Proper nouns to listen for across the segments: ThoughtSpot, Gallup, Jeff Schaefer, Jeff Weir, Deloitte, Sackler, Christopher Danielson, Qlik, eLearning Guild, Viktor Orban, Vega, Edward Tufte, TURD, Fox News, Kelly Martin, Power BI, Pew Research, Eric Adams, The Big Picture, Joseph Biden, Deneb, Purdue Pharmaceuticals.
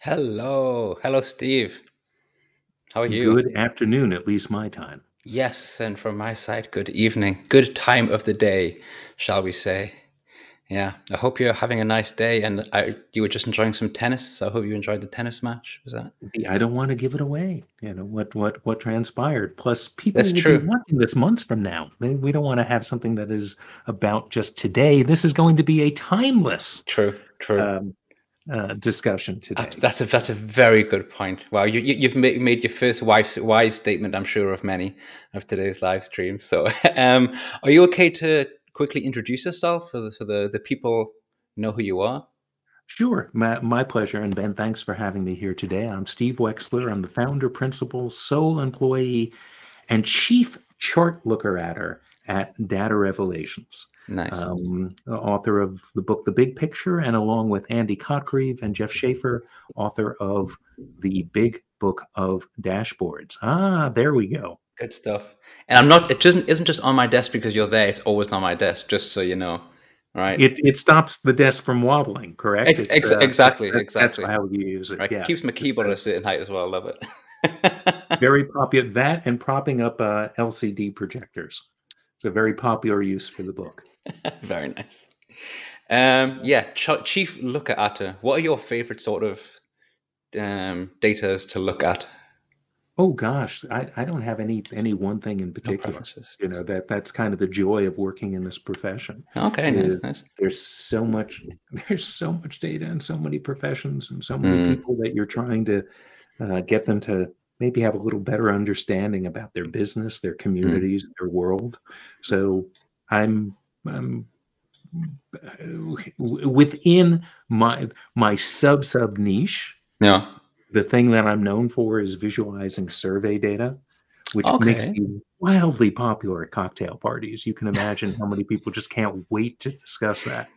Hello, Steve. How are you? Good afternoon, at least my time. Yes, and from my side, good evening. Good time of the day, shall we say. Yeah, I hope you're having a nice day, and you were just enjoying some tennis, so I hope you enjoyed the tennis match. Was that? I don't want to give it away, you know, what transpired. Plus, people will be watching this months from now. We don't want to have something that is about just today. This is going to be a timeless discussion today. That's a very good point. Wow, you've made your first wise statement, I'm sure, of many of today's live stream. So are you okay to quickly introduce yourself so the people know who you are? Sure. My pleasure. And Ben, thanks for having me here today. I'm Steve Wexler. I'm the founder, principal, sole employee, and chief chart looker at Data Revelations. Nice. Author of the book, The Big Picture, and along with Andy Cockreeve and Jeff Shaffer, author of The Big Book of Dashboards. Ah, there we go. Good stuff. And I'm not, it isn't just on my desk because you're there. It's always on my desk, just so you know, right? It stops the desk from wobbling, correct? Exactly. That's how you use it. Right. Yeah. It keeps my keyboard at a certain height as well. I love it. Very popular. That and propping up LCD projectors. It's a very popular use for the book. Very nice. Chief looker at her. What are your favorite sort of data to look at? Oh gosh, I don't have any one thing in particular. No, you know, that's kind of the joy of working in this profession. Okay, nice. There's so much data and so many professions and so many people that you're trying to get them to maybe have a little better understanding about their business, their communities, their world. So I'm within my sub niche. Yeah. The thing that I'm known for is visualizing survey data, which makes me wildly popular at cocktail parties. You can imagine how many people just can't wait to discuss that.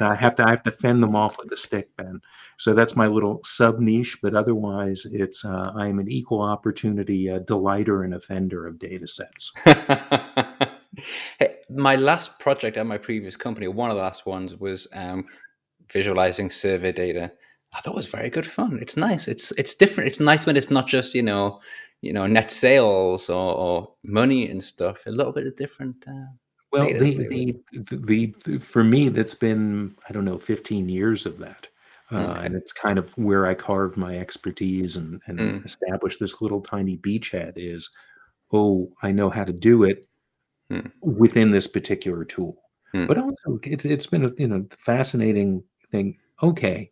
I have to fend them off with a stick, Ben. So that's my little sub niche, but otherwise, it's I am an equal opportunity delighter and offender of data sets. Hey, my last project at my previous company, one of the last ones, was visualizing survey data. I thought it was very good fun. It's nice. It's different. It's nice when it's not just, you know, net sales or money and stuff. A little bit of different. Well, the for me, that's been, I don't know, 15 years of that. And it's kind of where I carved my expertise and established this little tiny beachhead is, I know how to do it within this particular tool. But also it's been a fascinating thing. Okay.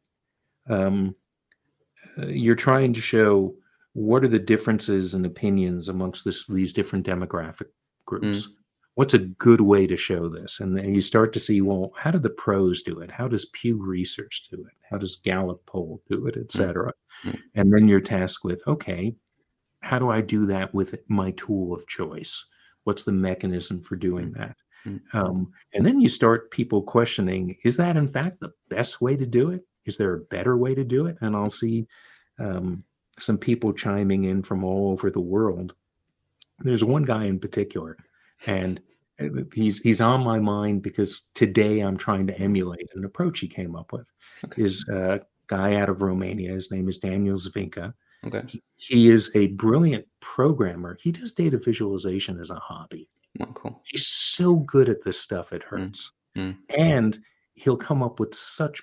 You're trying to show what are the differences and opinions amongst these different demographic groups. What's a good way to show this? And then you start to see, well, how do the pros do it? How does Pew Research do it? How does Gallup poll do it, et cetera? And then you're tasked with, okay, how do I do that with my tool of choice? What's the mechanism for doing that? And then you start people questioning, is that in fact the best way to do it? Is there a better way to do it? And I'll see some people chiming in from all over the world. There's one guy in particular, and he's on my mind because today I'm trying to emulate an approach he came up with. Okay. Is a guy out of Romania. His name is Daniel Zvinca. Okay. He is a brilliant programmer. He does data visualization as a hobby. Oh, cool. He's so good at this stuff, it hurts. And he'll come up with such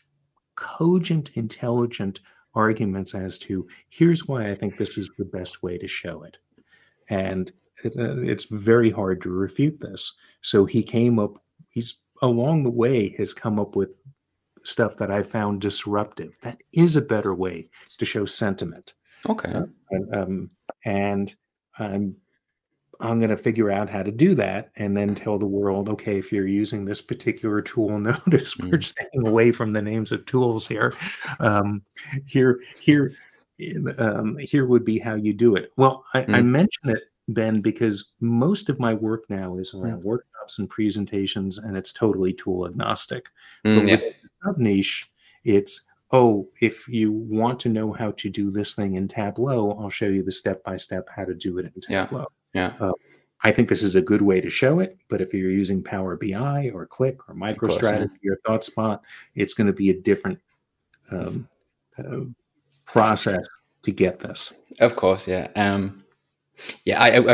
cogent, intelligent arguments as to here's why I think this is the best way to show it. And it's very hard to refute this. So he's along the way has come up with stuff that I found disruptive. That is a better way to show sentiment. Okay. And I'm going to figure out how to do that and then tell the world, okay, if you're using this particular tool, notice we're staying away from the names of tools here. Here would be how you do it. Well, I mention it, Ben, because most of my work now is around workshops and presentations, and it's totally tool agnostic. But with the sub-niche, it's, if you want to know how to do this thing in Tableau, I'll show you the step-by-step how to do it in Tableau. Yeah. Yeah, I think this is a good way to show it. But if you're using Power BI or Qlik or MicroStrategy or ThoughtSpot, it's going to be a different process to get this. Of course, yeah. I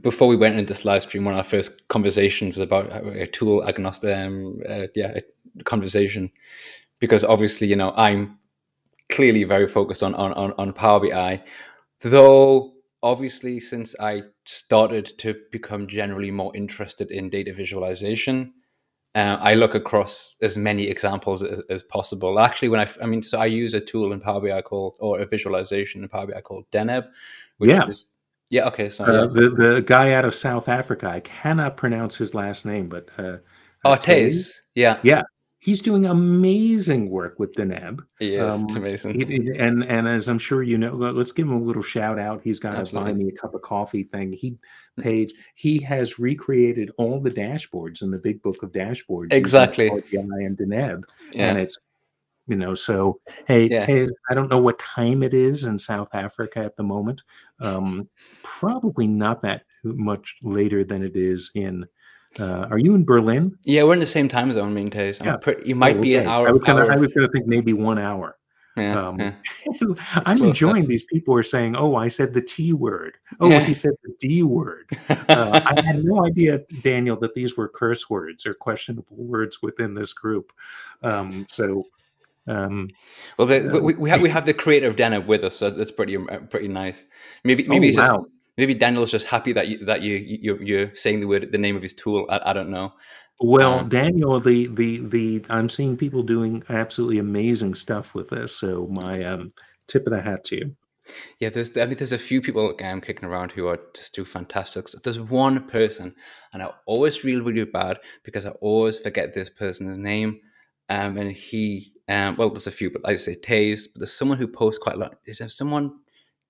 before we went into this live stream, one of our first conversations was about a tool agnostic conversation, because obviously, you know, I'm clearly very focused on Power BI, though obviously since I started to become generally more interested in data visualization, I look across as many examples as possible. Actually, when I use a tool in Power BI called, or a visualization in Power BI called Deneb, which is the guy out of South Africa, I cannot pronounce his last name, but Artes. Yeah, he's doing amazing work with Deneb. Yes, it's amazing. And as I'm sure you know, let's give him a little shout out. He's got a buy me a cup of coffee thing. He has recreated all the dashboards in the Big Book of Dashboards. Exactly. And Deneb, and it's. You know, so, hey, I don't know what time it is in South Africa at the moment. Probably not that much later than it is in, are you in Berlin? Yeah, we're in the same time zone, you might be an hour. I was going to think maybe 1 hour. I'm close, enjoying these people are saying, oh, I said the T word. Oh, he said the D word. I had no idea, Daniel, that these were curse words or questionable words within this group. We have the creator of Deneb with us, so that's pretty nice. Maybe Daniel's just happy that you're saying the name of his tool. I don't know. Well, Daniel, the I'm seeing people doing absolutely amazing stuff with this. So my tip of the hat to you. Yeah, there's a few people I'm kicking around who are just do fantastic stuff. There's one person, and I always feel really bad because I always forget this person's name. And he, there's a few, but I say Taze, but there's someone who posts quite a lot. Is there someone,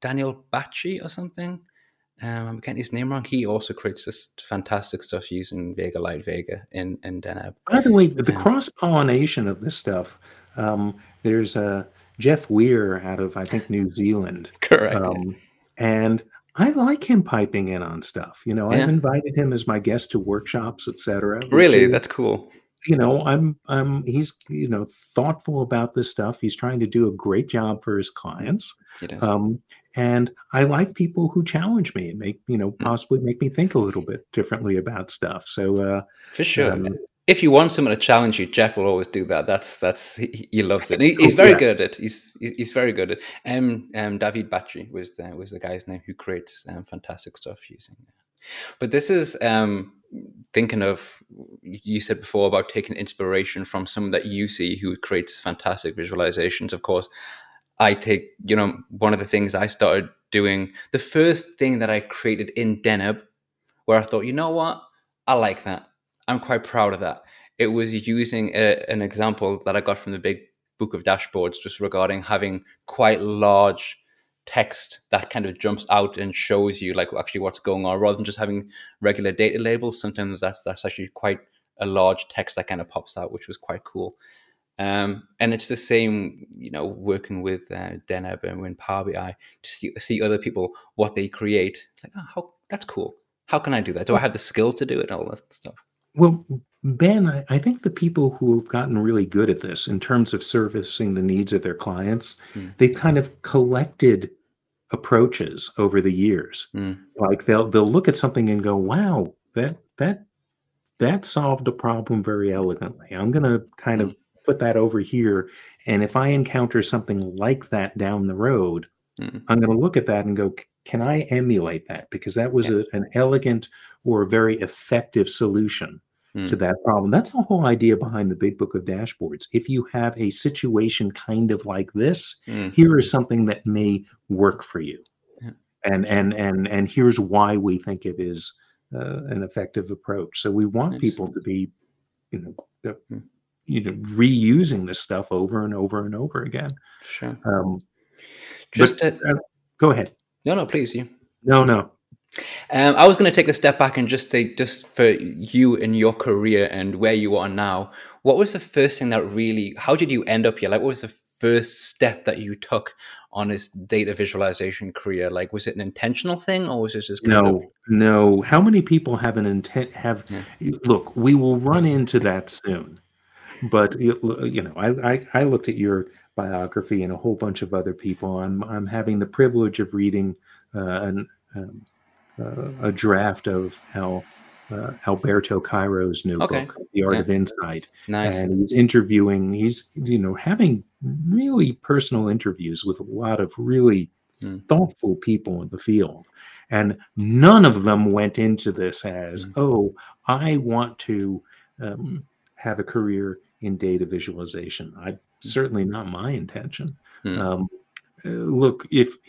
Daniel Bacci or something? I'm getting his name wrong. He also creates this fantastic stuff using Vega-Lite, Vega in Deneb. By the way, the cross-pollination of this stuff, there's Jeff Weir out of, I think, New Zealand. Correct. And I like him piping in on stuff. You know, I've invited him as my guest to workshops, et cetera. Really? That's cool. You know, he's, you know, thoughtful about this stuff. He's trying to do a great job for his clients. And I like people who challenge me and possibly make me think a little bit differently about stuff. So for sure. If you want someone to challenge you, Jeff will always do that. That's he loves it. And he's very good at it. He's very good at it. David Bacci was the guy's name who creates fantastic stuff using that. But this is thinking of, you said before about taking inspiration from someone that you see who creates fantastic visualizations. Of course, I take, you know, one of the things I started doing, the first thing that I created in Deneb, where I thought, you know what, I like that. I'm quite proud of that. It was using an example that I got from the Big Book of Dashboards, just regarding having quite large text that kind of jumps out and shows you like actually what's going on, rather than just having regular data labels. Sometimes that's actually quite a large text that kind of pops out, which was quite cool. And it's the same, you know, working with Deneb and with Power BI to see other people, what they create. Like, oh, that's cool. How can I do that? Do I have the skill to do it? All that stuff. Well, Ben, I think the people who have gotten really good at this in terms of servicing the needs of their clients, they've kind of collected approaches over the years. Like they'll look at something and go, "Wow, that solved a problem very elegantly. I'm going to kind of put that over here, and if I encounter something like that down the road, I'm going to look at that and go, can I emulate that? Because that was an elegant or a very effective solution." To that problem. That's the whole idea behind the Big Book of Dashboards. If you have a situation kind of like this, here is something that may work for you, and here's why we think it is an effective approach. So we want people to be, reusing this stuff over and over and over again. Sure. Go ahead. No, please, you. No. I was going to take a step back and just say, just for you and your career and where you are now, what was the first thing that really, how did you end up here? Like, what was the first step that you took on this data visualization career? Like, was it an intentional thing, or was it just no? How many people have an intent? Look, we will run into that soon. But I looked at your biography and a whole bunch of other people. I'm having the privilege of reading a draft of Alberto Cairo's new book, The Art of Insight. Nice. And he's interviewing, having really personal interviews with a lot of really thoughtful people in the field. And none of them went into this as, I want to have a career in data visualization. Certainly not my intention. Look, if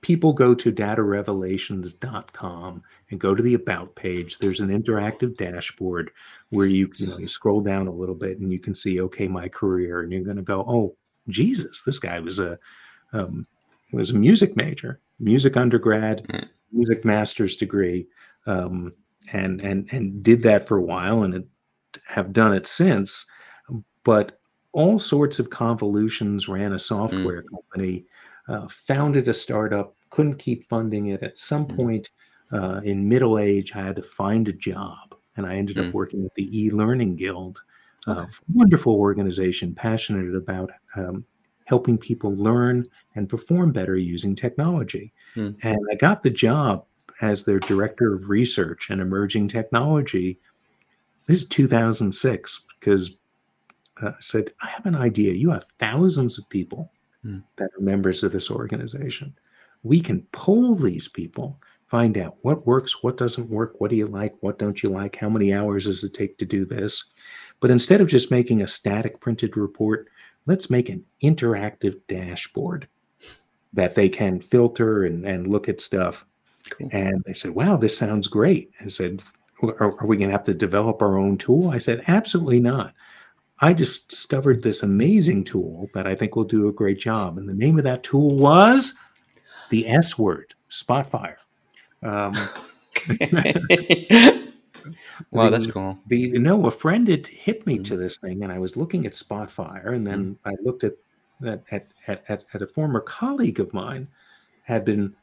people go to datarevelations.com and go to the About page, there's an interactive dashboard where you can you scroll down a little bit and you can see, my career. And you're going to go, oh, Jesus, this guy was a music major, music undergrad, music master's degree, and did that for a while and have done it since. But all sorts of convolutions, ran a software company, founded a startup, couldn't keep funding it. At some point in middle age, I had to find a job, and I ended up working at the eLearning Guild, wonderful organization, passionate about helping people learn and perform better using technology. And I got the job as their director of research and emerging technology. This is 2006, because I said, I have an idea. You have thousands of people that are members of this organization. We can poll these people, find out what works, what doesn't work, what do you like, what don't you like, how many hours does it take to do this. But instead of just making a static printed report, let's make an interactive dashboard that they can filter and look at stuff. Cool. And they said, wow, this sounds great. I said, are we going to have to develop our own tool? I said, absolutely not. I just discovered this amazing tool that I think will do a great job. And the name of that tool was the S word, Spotfire. Wow, that's cool. A friend had hit me to this thing, and I was looking at Spotfire, and then I looked at a former colleague of mine had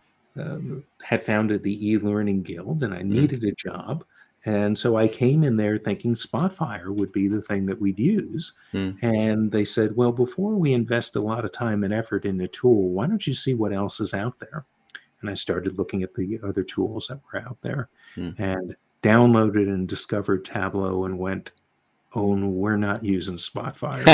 founded the e-learning guild, and I needed a job. And so I came in there thinking Spotfire would be the thing that we'd use. And they said, well, before we invest a lot of time and effort in a tool, why don't you see what else is out there? And I started looking at the other tools that were out there and downloaded and discovered Tableau and went, oh, no, we're not using Spotfire.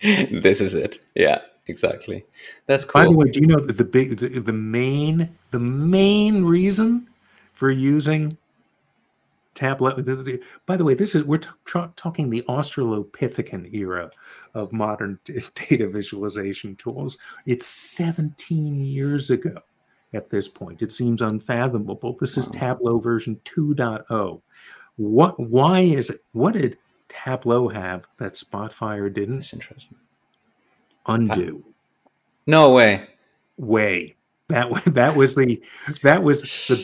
This is it. Yeah, exactly. That's cool. By the way, do you know that the main reason for using Tableau, by the way, we're talking the Australopithecan era of modern data visualization tools. It's 17 years ago at this point. It seems unfathomable. This is Tableau version 2.0. Why is it? What did Tableau have that Spotfire didn't? That's interesting. Undo. No way. That was the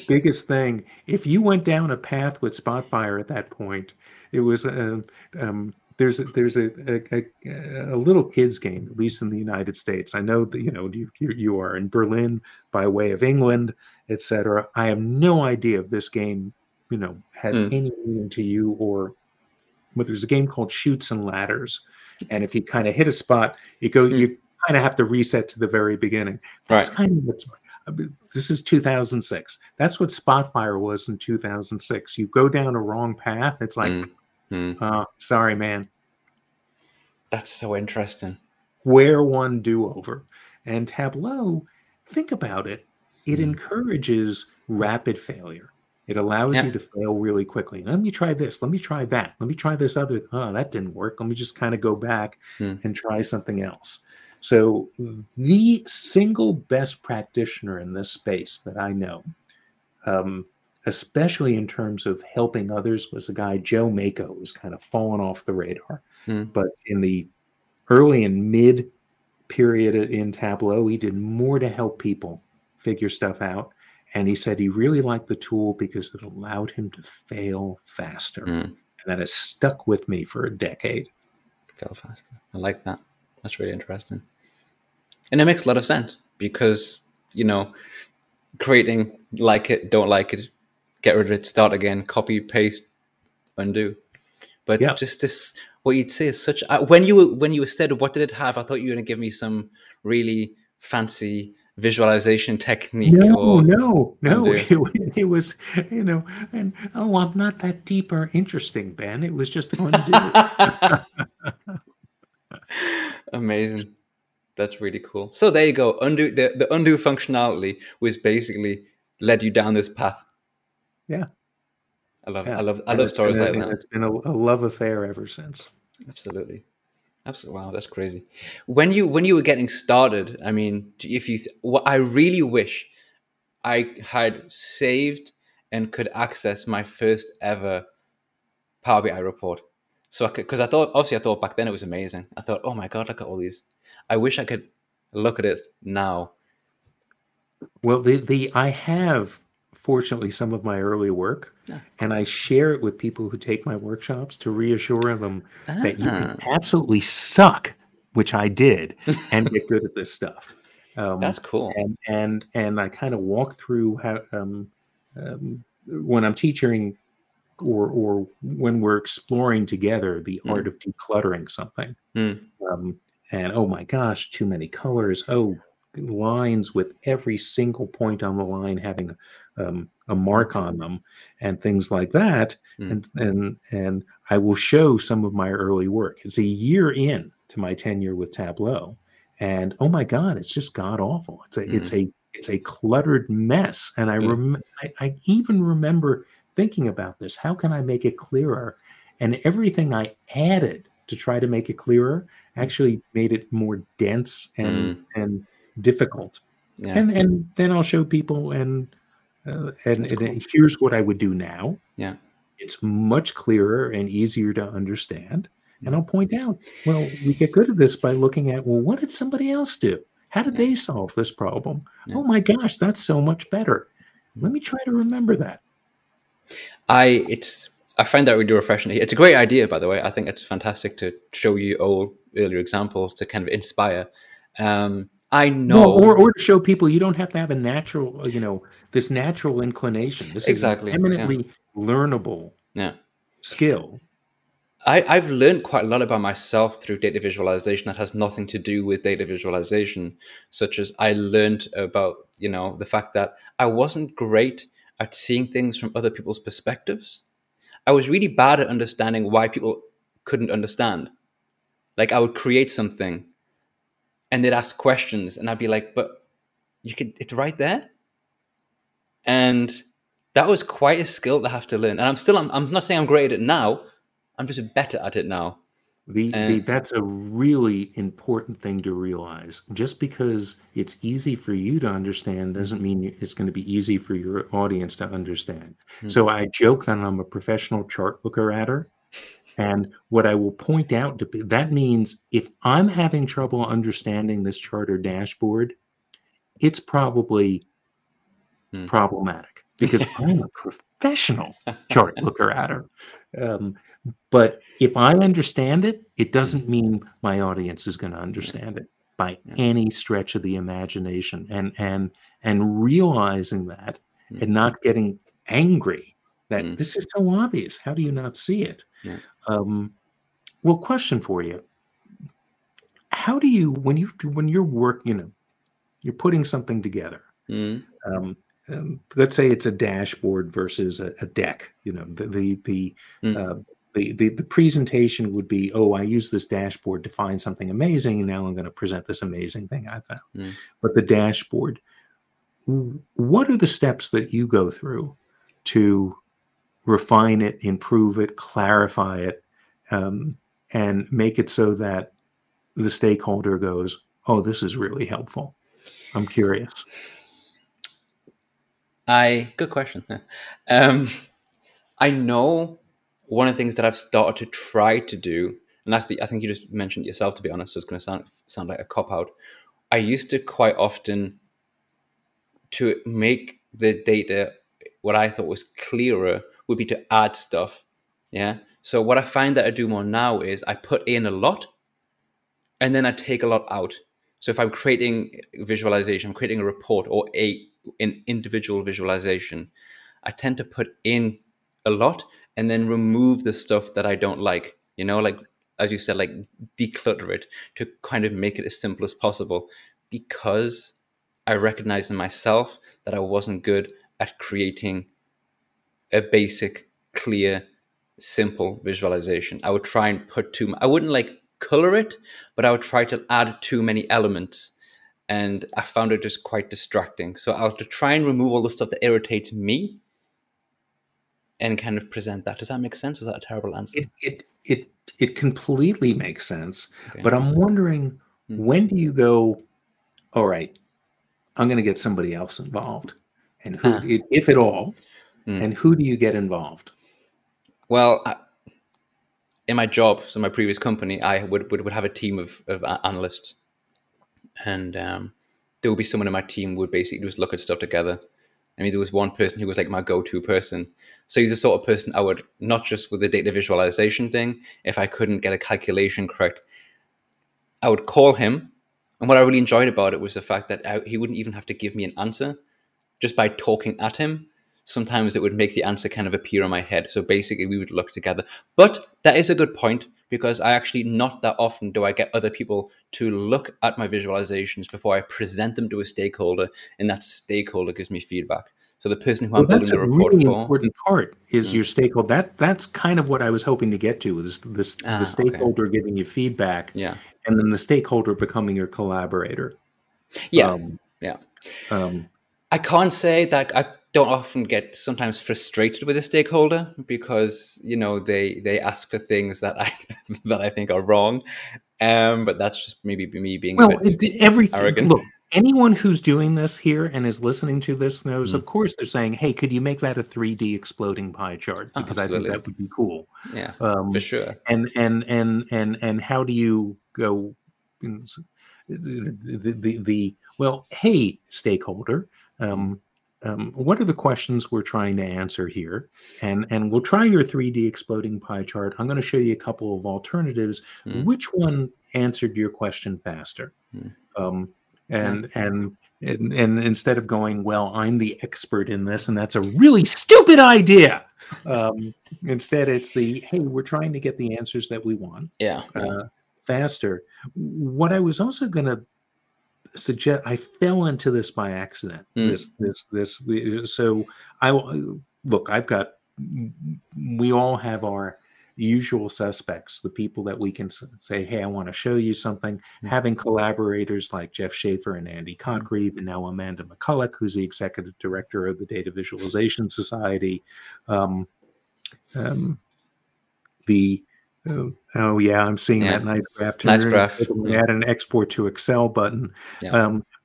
biggest thing. If you went down a path with Spotfire at that point, it was there's a little kids game, at least in the United States. I know that you are in Berlin by way of England, etc. I have no idea if this game has any meaning to you, but there's a game called Chutes and Ladders, and if you kind of hit a spot, it goes you kind of have to reset to the very beginning. That's kind of this is 2006. That's what Spotfire was in 2006. You go down a wrong path. It's like, sorry, man. That's so interesting. Where one do-over. And Tableau, think about it. It encourages rapid failure. It allows you to fail really quickly. Let me try this. Let me try that. Let me try this other. Oh, that didn't work. Let me just kind of go back and try something else. So the single best practitioner in this space that I know, especially in terms of helping others, was a guy, Joe Mako, who's kind of fallen off the radar. But in the early and mid period in Tableau, he did more to help people figure stuff out. And he said he really liked the tool because it allowed him to fail faster. And that has stuck with me for a decade. Fail faster. I like that. That's really interesting. And it makes a lot of sense because, creating, like it, don't like it, get rid of it, start again, copy, paste, undo. But just this what you'd say is such, when you said, what did it have? I thought you were going to give me some really fancy visualization technique. No. It was, you know, and oh, I'm not that deep or interesting, Ben. It was just fun to do. Amazing. That's really cool. So there you go. Undo, the undo functionality was basically led you down this path. Yeah. I love stories like that. It's been a love affair ever since. Absolutely. Wow, that's crazy. When you were getting started, I mean, what I really wish I had saved and could access my first ever Power BI report. So because I thought back then it was amazing. I thought, oh my God, look at all these. I wish I could look at it now. Well, I have. Fortunately, some of my early work, and I share it with people who take my workshops to reassure them that you can absolutely suck, which I did, and get good at this stuff. That's cool. And I kind of walk through how when I'm teaching or when we're exploring together the art of decluttering something. And oh my gosh, too many colors. Oh, lines with every single point on the line having a mark on them and things like that. And I will show some of my early work. It's a year in to my tenure with Tableau, and oh my God, it's just god awful. It's a cluttered mess. And I even remember thinking about this. How can I make it clearer? And everything I added to try to make it clearer actually made it more dense and difficult. Yeah. And then I'll show people and here's what I would do now. Yeah, it's much clearer and easier to understand. And I'll point out, well, we get good at this by looking at, well, what did somebody else do? How did they solve this problem? Yeah. Oh my gosh, that's so much better. Let me try to remember that. I find that really refreshing. It's a great idea, by the way. I think it's fantastic to show you old earlier examples to kind of inspire. I know, no, or to show people you don't have to have a natural, this natural inclination. This is an eminently learnable skill. I've learned quite a lot about myself through data visualization that has nothing to do with data visualization, such as I learned about, the fact that I wasn't great at seeing things from other people's perspectives. I was really bad at understanding why people couldn't understand. Like I would create something and they'd ask questions and I'd be like, but it's right there. And that was quite a skill to have to learn. And I'm not saying I'm great at it now. I'm just better at it now. That's a really important thing to realize. Just because it's easy for you to understand doesn't mean it's going to be easy for your audience to understand. Mm-hmm. So I joke that I'm a professional chart looker-atter. And what I will point out, that means if I'm having trouble understanding this chart or dashboard, it's probably problematic because I'm a professional chart looker-atter. But if I understand it, it doesn't mean my audience is going to understand it by any stretch of the imagination. And realizing that and not getting angry that this is so obvious. How do you not see it? Yeah. Well, question for you. How do you, when you're working, you're putting something together, let's say it's a dashboard versus a deck, the presentation would be, oh, I use this dashboard to find something amazing. And now I'm going to present this amazing thing I found, but the dashboard, what are the steps that you go through to refine it, improve it, clarify it, and make it so that the stakeholder goes, oh, this is really helpful? I'm curious. Good question. I know one of the things that I've started to try to do, and I think you just mentioned it yourself, to be honest, so it's going to sound like a cop-out. I used to quite often to make the data what I thought was clearer would be to add stuff. Yeah. So what I find that I do more now is I put in a lot and then I take a lot out. So if I'm creating visualization, I'm creating a report or an individual visualization, I tend to put in a lot and then remove the stuff that I don't like, like as you said, like declutter it to kind of make it as simple as possible, because I recognized in myself that I wasn't good at creating a basic, clear, simple visualization. I would try and put too much. I wouldn't like color it, but I would try to add too many elements. And I found it just quite distracting. So I'll try and remove all the stuff that irritates me and kind of present that. Does that make sense? Is that a terrible answer? It completely makes sense. Okay. But I'm wondering, when do you go, all right, I'm going to get somebody else involved? And who, if at all, and who do you get involved? Well, in my job, so my previous company, I would have a team of analysts. And there would be someone in my team who would basically just look at stuff together. I mean, there was one person who was like my go-to person. So he's the sort of person I would, not just with the data visualization thing, if I couldn't get a calculation correct, I would call him. And what I really enjoyed about it was the fact that he wouldn't even have to give me an answer. Just by talking at him, sometimes it would make the answer kind of appear in my head. So basically we would look together. But that is a good point, because I actually, not that often do I get other people to look at my visualizations before I present them to a stakeholder, and that stakeholder gives me feedback. So the person who I'm building the report for. That's a really important part, is your stakeholder. That's kind of what I was hoping to get to, is this, the stakeholder giving you feedback, and then the stakeholder becoming your collaborator. I can't say that I don't often get sometimes frustrated with a stakeholder, because, you know, they ask for things that I think are wrong. But that's just maybe me being arrogant. Look, anyone who's doing this here and is listening to this knows, of course, they're saying, hey, could you make that a 3D exploding pie chart? Because I think that would be cool. Yeah, for sure. And how do you go hey, stakeholder, what are the questions we're trying to answer here? And we'll try your 3D exploding pie chart. I'm going to show you a couple of alternatives. Which one answered your question faster? And instead of going, well, I'm the expert in this, and that's a really stupid idea. Instead, it's the, hey, we're trying to get the answers that we want faster. What I was also going to suggest, I fell into this by accident. So I look, we all have our usual suspects, the people that we can say, hey, I want to show you something. Having collaborators like Jeff Schaefer and Andy Cockreeve, and now Amanda Makulec, who's the executive director of the Data Visualization Society. I'm seeing that nice graph. Nice graph. Add an export to Excel button.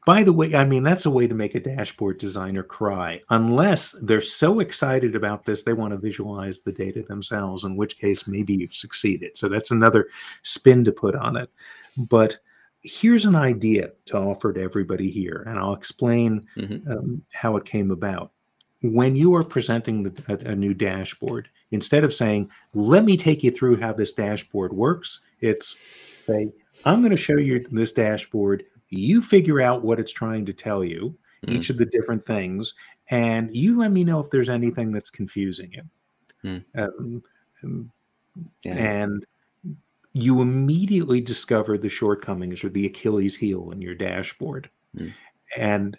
By the way, I mean, that's a way to make a dashboard designer cry, unless they're so excited about this, they want to visualize the data themselves, in which case maybe you've succeeded. So that's another spin to put on it. But here's an idea to offer to everybody here, and I'll explain how it came about. When you are presenting a new dashboard, instead of saying, let me take you through how this dashboard works, it's say, I'm going to show you this dashboard. You figure out what it's trying to tell you, each of the different things, and you let me know if there's anything that's confusing you. And you immediately discover the shortcomings or the Achilles heel in your dashboard. And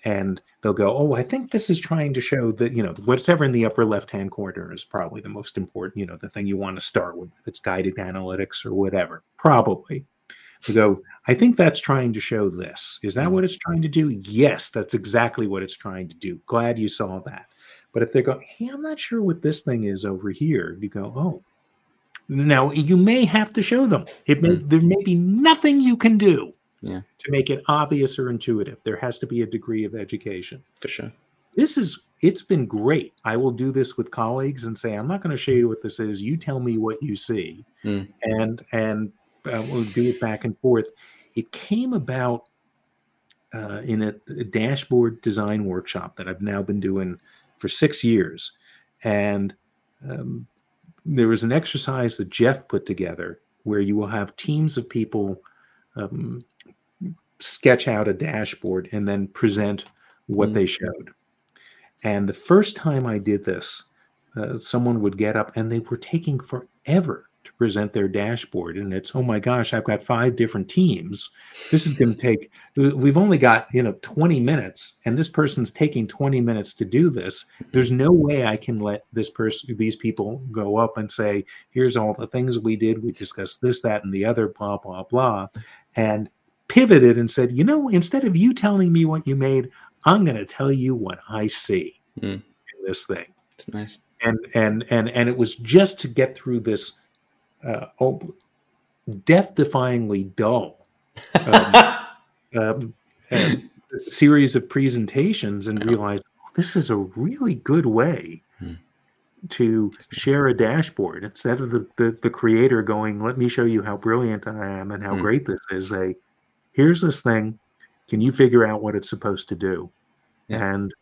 they'll go, oh, I think this is trying to show that, you know, whatever in the upper left-hand corner is probably the most important, you know, the thing you want to start with. It's guided analytics or whatever, probably. They go, I think that's trying to show this. Is that what it's trying to do? Yes, that's exactly what it's trying to do. Glad you saw that. But if they're going, hey, I'm not sure what this thing is over here, you go, oh. Now, you may have to show them. There may be nothing you can do. Yeah. To make it obvious or intuitive. There has to be a degree of education. For sure. It's been great. I will do this with colleagues and say, I'm not going to show you what this is. You tell me what you see. And we'll do it back and forth. It came about in a dashboard design workshop that I've now been doing for 6 years. And there was an exercise that Jeff put together where you will have teams of people sketch out a dashboard and then present what they showed. And the first time I did this, someone would get up and they were taking forever to present their dashboard. And it's, oh my gosh, I've got 5 different teams. This is going to take, we've only got, 20 minutes, and this person's taking 20 minutes to do this. There's no way I can let this person, these people go up and say, here's all the things we did. We discussed this, that, and the other, blah, blah, blah. And pivoted and said, instead of you telling me what you made, I'm going to tell you what I see in this thing. It's nice. And it was just to get through this death-defyingly dull series of presentations, and realize this is a really good way to share a dashboard. Instead of the creator going, let me show you how brilliant I am and how great this is, here's this thing. Can you figure out what it's supposed to do? Yeah. And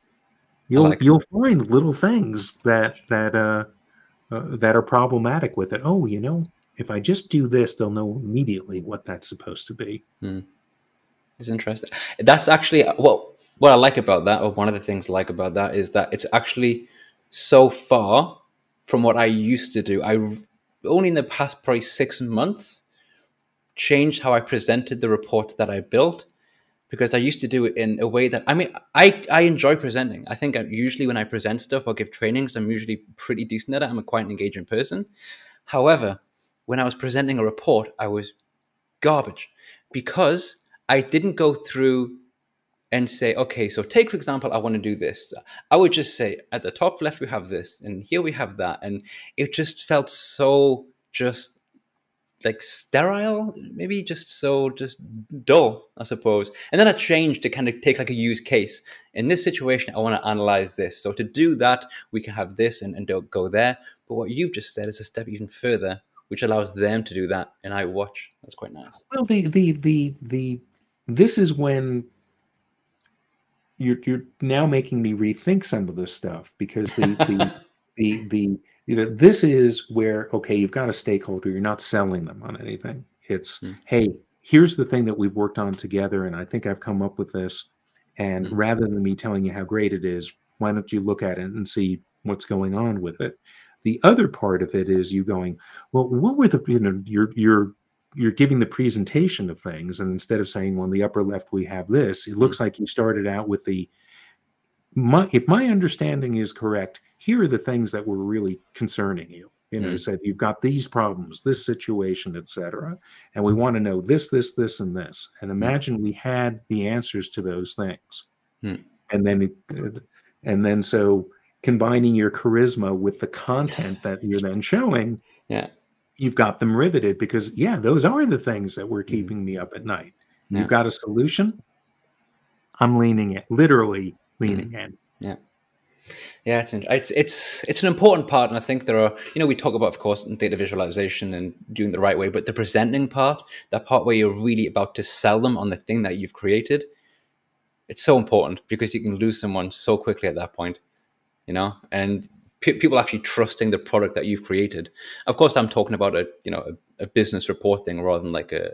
you'll find little things that are problematic with it. Oh, if I just do this, they'll know immediately what that's supposed to be. It's interesting. That's actually what I like about that, or one of the things I like about that, is that it's actually so far from what I used to do. I only in the past probably 6 months changed how I presented the reports that I built, because I used to do it in a way that, I enjoy presenting. I think usually when I present stuff or give trainings, I'm usually pretty decent at it. I'm a quite an engaging person. However, when I was presenting a report, I was garbage, because I didn't go through and say, okay, so take, for example, I want to do this. I would just say, at the top left, we have this, and here we have that. And it just felt so just like sterile, maybe just dull, I suppose. And then I changed to kind of take like a use case. In this situation, I want to analyze this. So to do that, we can have this and don't go there. But what you've just said is a step even further, which allows them to do that. And I watch. That's quite nice. Well, this is when you're now making me rethink some of this stuff, because this is where, okay, you've got a stakeholder. You're not selling them on anything. It's, hey, here's the thing that we've worked on together, and I think I've come up with this. And rather than me telling you how great it is, why don't you look at it and see what's going on with it? The other part of it is you going, well, what were the, you're giving the presentation of things, and instead of saying, well, in the upper left, we have this, it looks like you started out with if my understanding is correct, here are the things that were really concerning you. Said you've got these problems, this situation, etc., and we want to know this, this, this, and this. And imagine we had the answers to those things, and then so combining your charisma with the content that you're then showing, you've got them riveted, because those are the things that were keeping me up at night. Yeah. You've got a solution. I'm literally leaning in. Yeah, it's an important part, and I think there are, we talk about, of course, data visualization and doing it the right way, but the presenting part, that part where you're really about to sell them on the thing that you've created, it's so important, because you can lose someone so quickly at that point, and people actually trusting the product that you've created. Of course, I'm talking about a business report thing rather than like an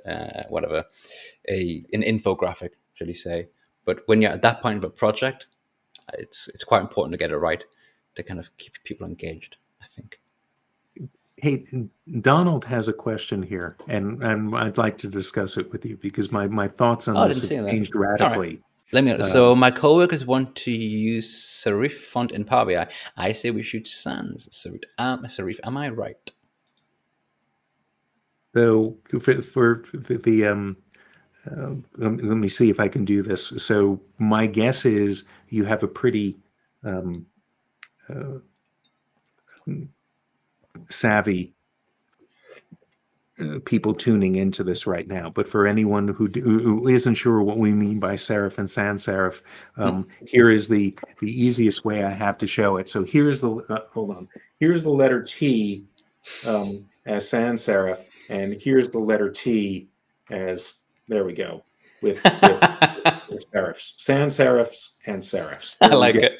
infographic, should we say? But when you're at that point of a project, it's quite important to get it right, to kind of keep people engaged, I think. Hey, Donald has a question here, and I'd like to discuss it with you, because my thoughts on this have changed radically. Right. Let me know. So my coworkers want to use serif font in Power BI. I say we should sans serif. Am I right? So let me see if I can do this. So my guess is you have a pretty savvy people tuning into this right now. But for anyone who isn't sure what we mean by serif and sans serif, here is the easiest way I have to show it. So here's the Here's the letter T as sans serif, and here's the letter T as there we go. With serifs, sans serifs, and serifs. I like it.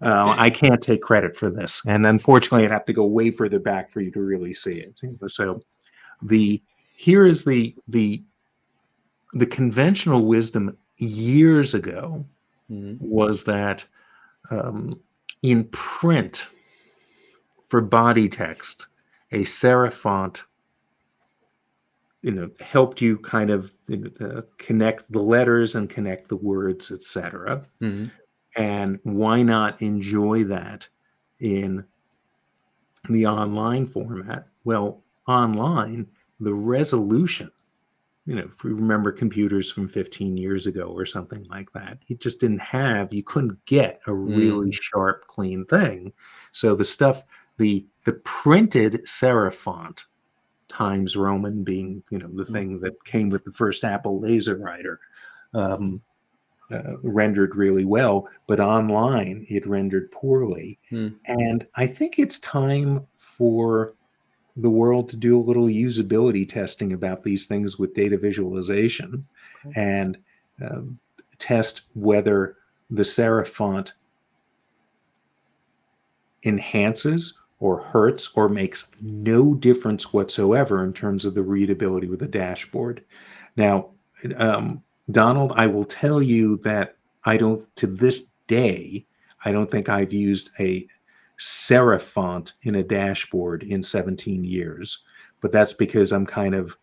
I can't take credit for this, and unfortunately, I'd have to go way further back for you to really see it. So, here is the conventional wisdom years ago was that in print for body text, a serif font helped you kind of connect the letters and connect the words, etc. Mm-hmm. And why not enjoy that in the online format? Well, online, the resolution, if we remember computers from 15 years ago or something like that, it just didn't have, you couldn't get a really sharp, clean thing. So the stuff, the printed serif font, Times Roman being, the thing that came with the first Apple LaserWriter, rendered really well, but online it rendered poorly. And I think it's time for the world to do a little usability testing about these things with data visualization, and test whether the serif font enhances or hurts or makes no difference whatsoever in terms of the readability with the dashboard. Now, Donald, I will tell you that to this day, I don't think I've used a serif font in a dashboard in 17 years, but that's because I'm kind of,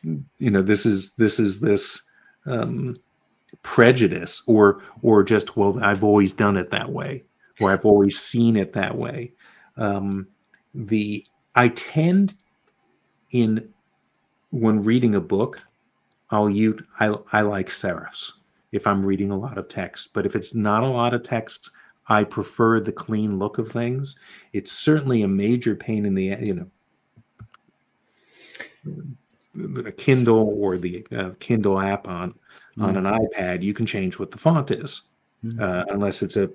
this is prejudice or just, well, I've always done it that way, or I've always seen it that way. I tend when reading a book, I like serifs if I'm reading a lot of text. But if it's not a lot of text, I prefer the clean look of things. It's certainly a major pain in the, the Kindle or the Kindle app on an iPad. You can change what the font is, unless it's a,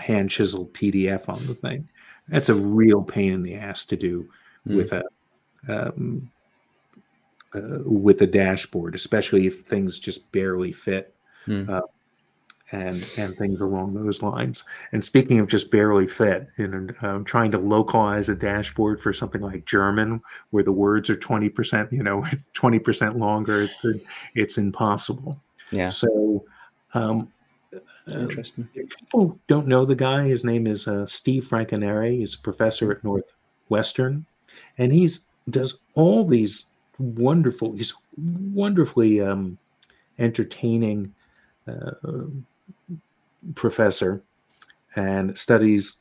hand chiseled PDF on the thing. That's a real pain in the ass to do with a dashboard, especially if things just barely fit. And things along those lines. And speaking of just barely fit, trying to localize a dashboard for something like German, where the words are 20%, 20% longer, it's impossible. Yeah. So, interesting. If people don't know the guy, his name is Steve Franconeri. He's a professor at Northwestern, and does all these wonderfully entertaining professor, and studies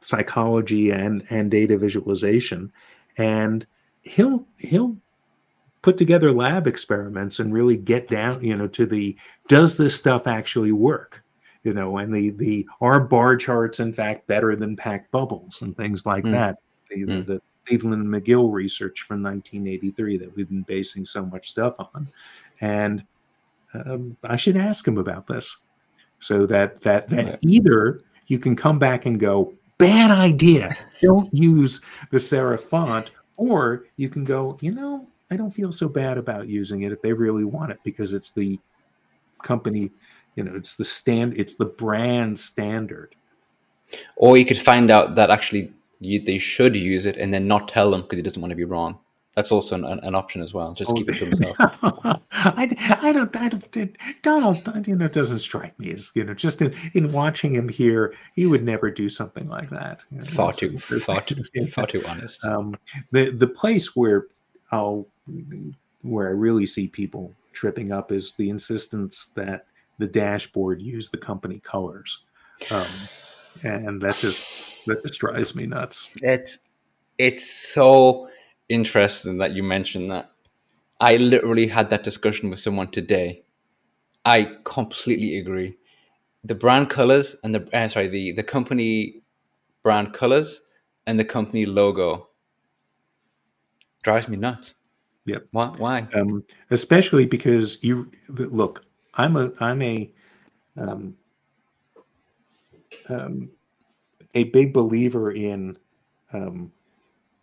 psychology and data visualization, and he'll put together lab experiments and really get down to the, does this stuff actually work, and the are bar charts in fact better than packed bubbles and things like that. The Cleveland McGill research from 1983 that we've been basing so much stuff on, and I should ask him about this, so that either you can come back and go, bad idea, don't use the serif font, or you can go, I don't feel so bad about using it if they really want it, because it's the company, it's the brand standard. Or you could find out that actually they should use it and then not tell them because he doesn't want to be wrong. That's also an option as well. Just keep it to himself. Donald, it doesn't strike me as, just in watching him here, he would never do something like that. Far too honest. The place where I really see people tripping up is the insistence that the dashboard use the company colors. And that just drives me nuts. It's so interesting that you mentioned that. I literally had that discussion with someone today. I completely agree. The brand colors and the company brand colors and the company logo drives me nuts. Yep. Why? Especially because I'm a big believer in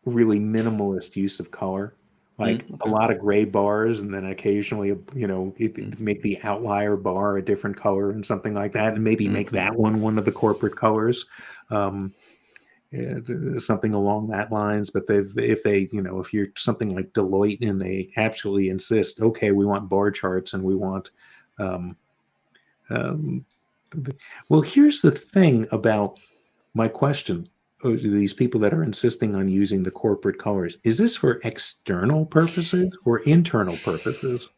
really minimalist use of color, like a lot of gray bars, and then occasionally, make the outlier bar a different color and something like that, and maybe make that one of the corporate colors, something along that lines. But if you're something like Deloitte and they absolutely insist, okay, we want bar charts and we want, well, here's the thing about my question. these people that are insisting on using the corporate colors. Is this for external purposes or internal purposes?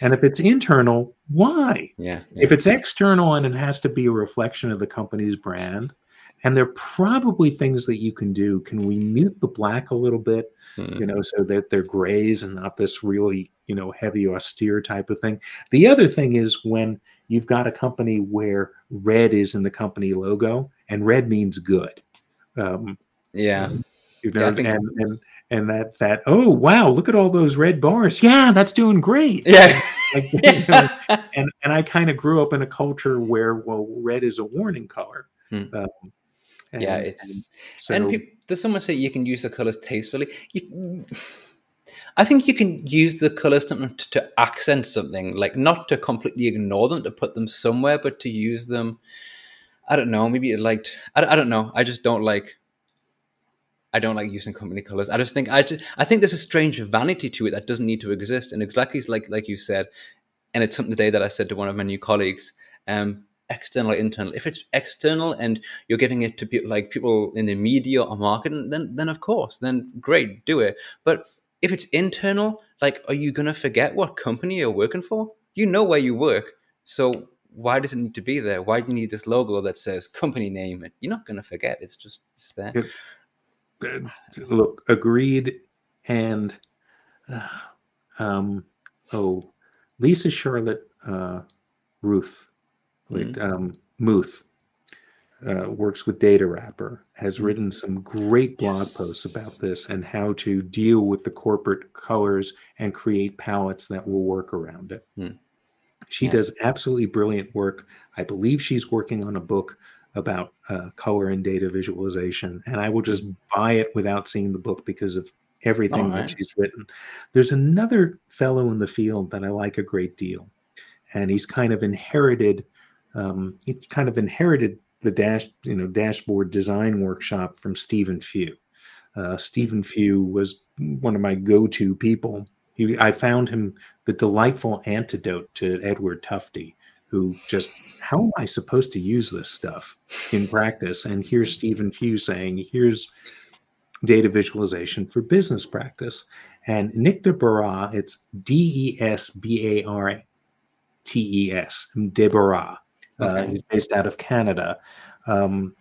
And if it's internal, why? Yeah. If it's external and it has to be a reflection of the company's brand, and there are probably things that you can do. Can we mute the black a little bit, you know, so that they're grays and not this really, you know, heavy, austere type of thing? The other thing is when you've got a company where red is in the company logo, and red means good. You know, and that oh wow, look at all those red bars. Yeah, that's doing great. Yeah. Like, you know, and I kind of grew up in a culture where, well, red is a warning color. People, there's someone say you can use the colors tastefully. I think you can use the colors to accent something, like not to completely ignore them, to put them somewhere, but to use them. I don't know. Maybe it liked. I don't know. I just don't like. I don't like using company colors. I think there's a strange vanity to it that doesn't need to exist. And exactly like you said, and it's something today that I said to one of my new colleagues. External or internal. If it's external and you're giving it to people in the media or marketing, then of course, then great, do it. But if it's internal, like, are you going to forget what company you're working for? You know where you work. So why does it need to be there? Why do you need this logo that says company name? And you're not going to forget. It's just, it's there. Look, agreed. And, Lisa Charlotte Muth works with Datawrapper, has written some great blog posts about this and how to deal with the corporate colors and create palettes that will work around it. She does absolutely brilliant work. I believe she's working on a book about color and data visualization, and I will just buy it without seeing the book because of everything that she's written. There's another fellow in the field that I like a great deal, and he's kind of inherited the dashboard design workshop from Stephen Few. Stephen Few was one of my go-to people. I found him the delightful antidote to Edward Tufte, who just, how am I supposed to use this stuff in practice? And here's Stephen Few saying, here's data visualization for business practice. And Nick DeBarra, it's DESBARTES, DeBarra. He's based out of Canada. I'm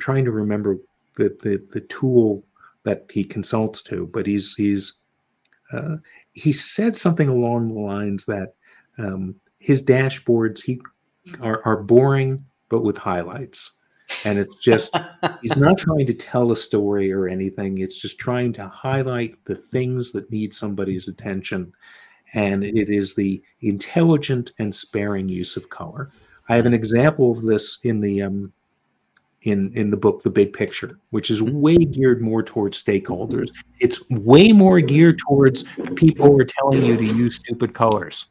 trying to remember the tool that he consults to, but he's he said something along the lines that his dashboards are boring but with highlights, and it's just he's not trying to tell a story or anything. It's just trying to highlight the things that need somebody's attention, and it is the intelligent and sparing use of color. I have an example of this in the in the book, The Big Picture, which is way geared more towards stakeholders. It's way more geared towards people who are telling you to use stupid colors.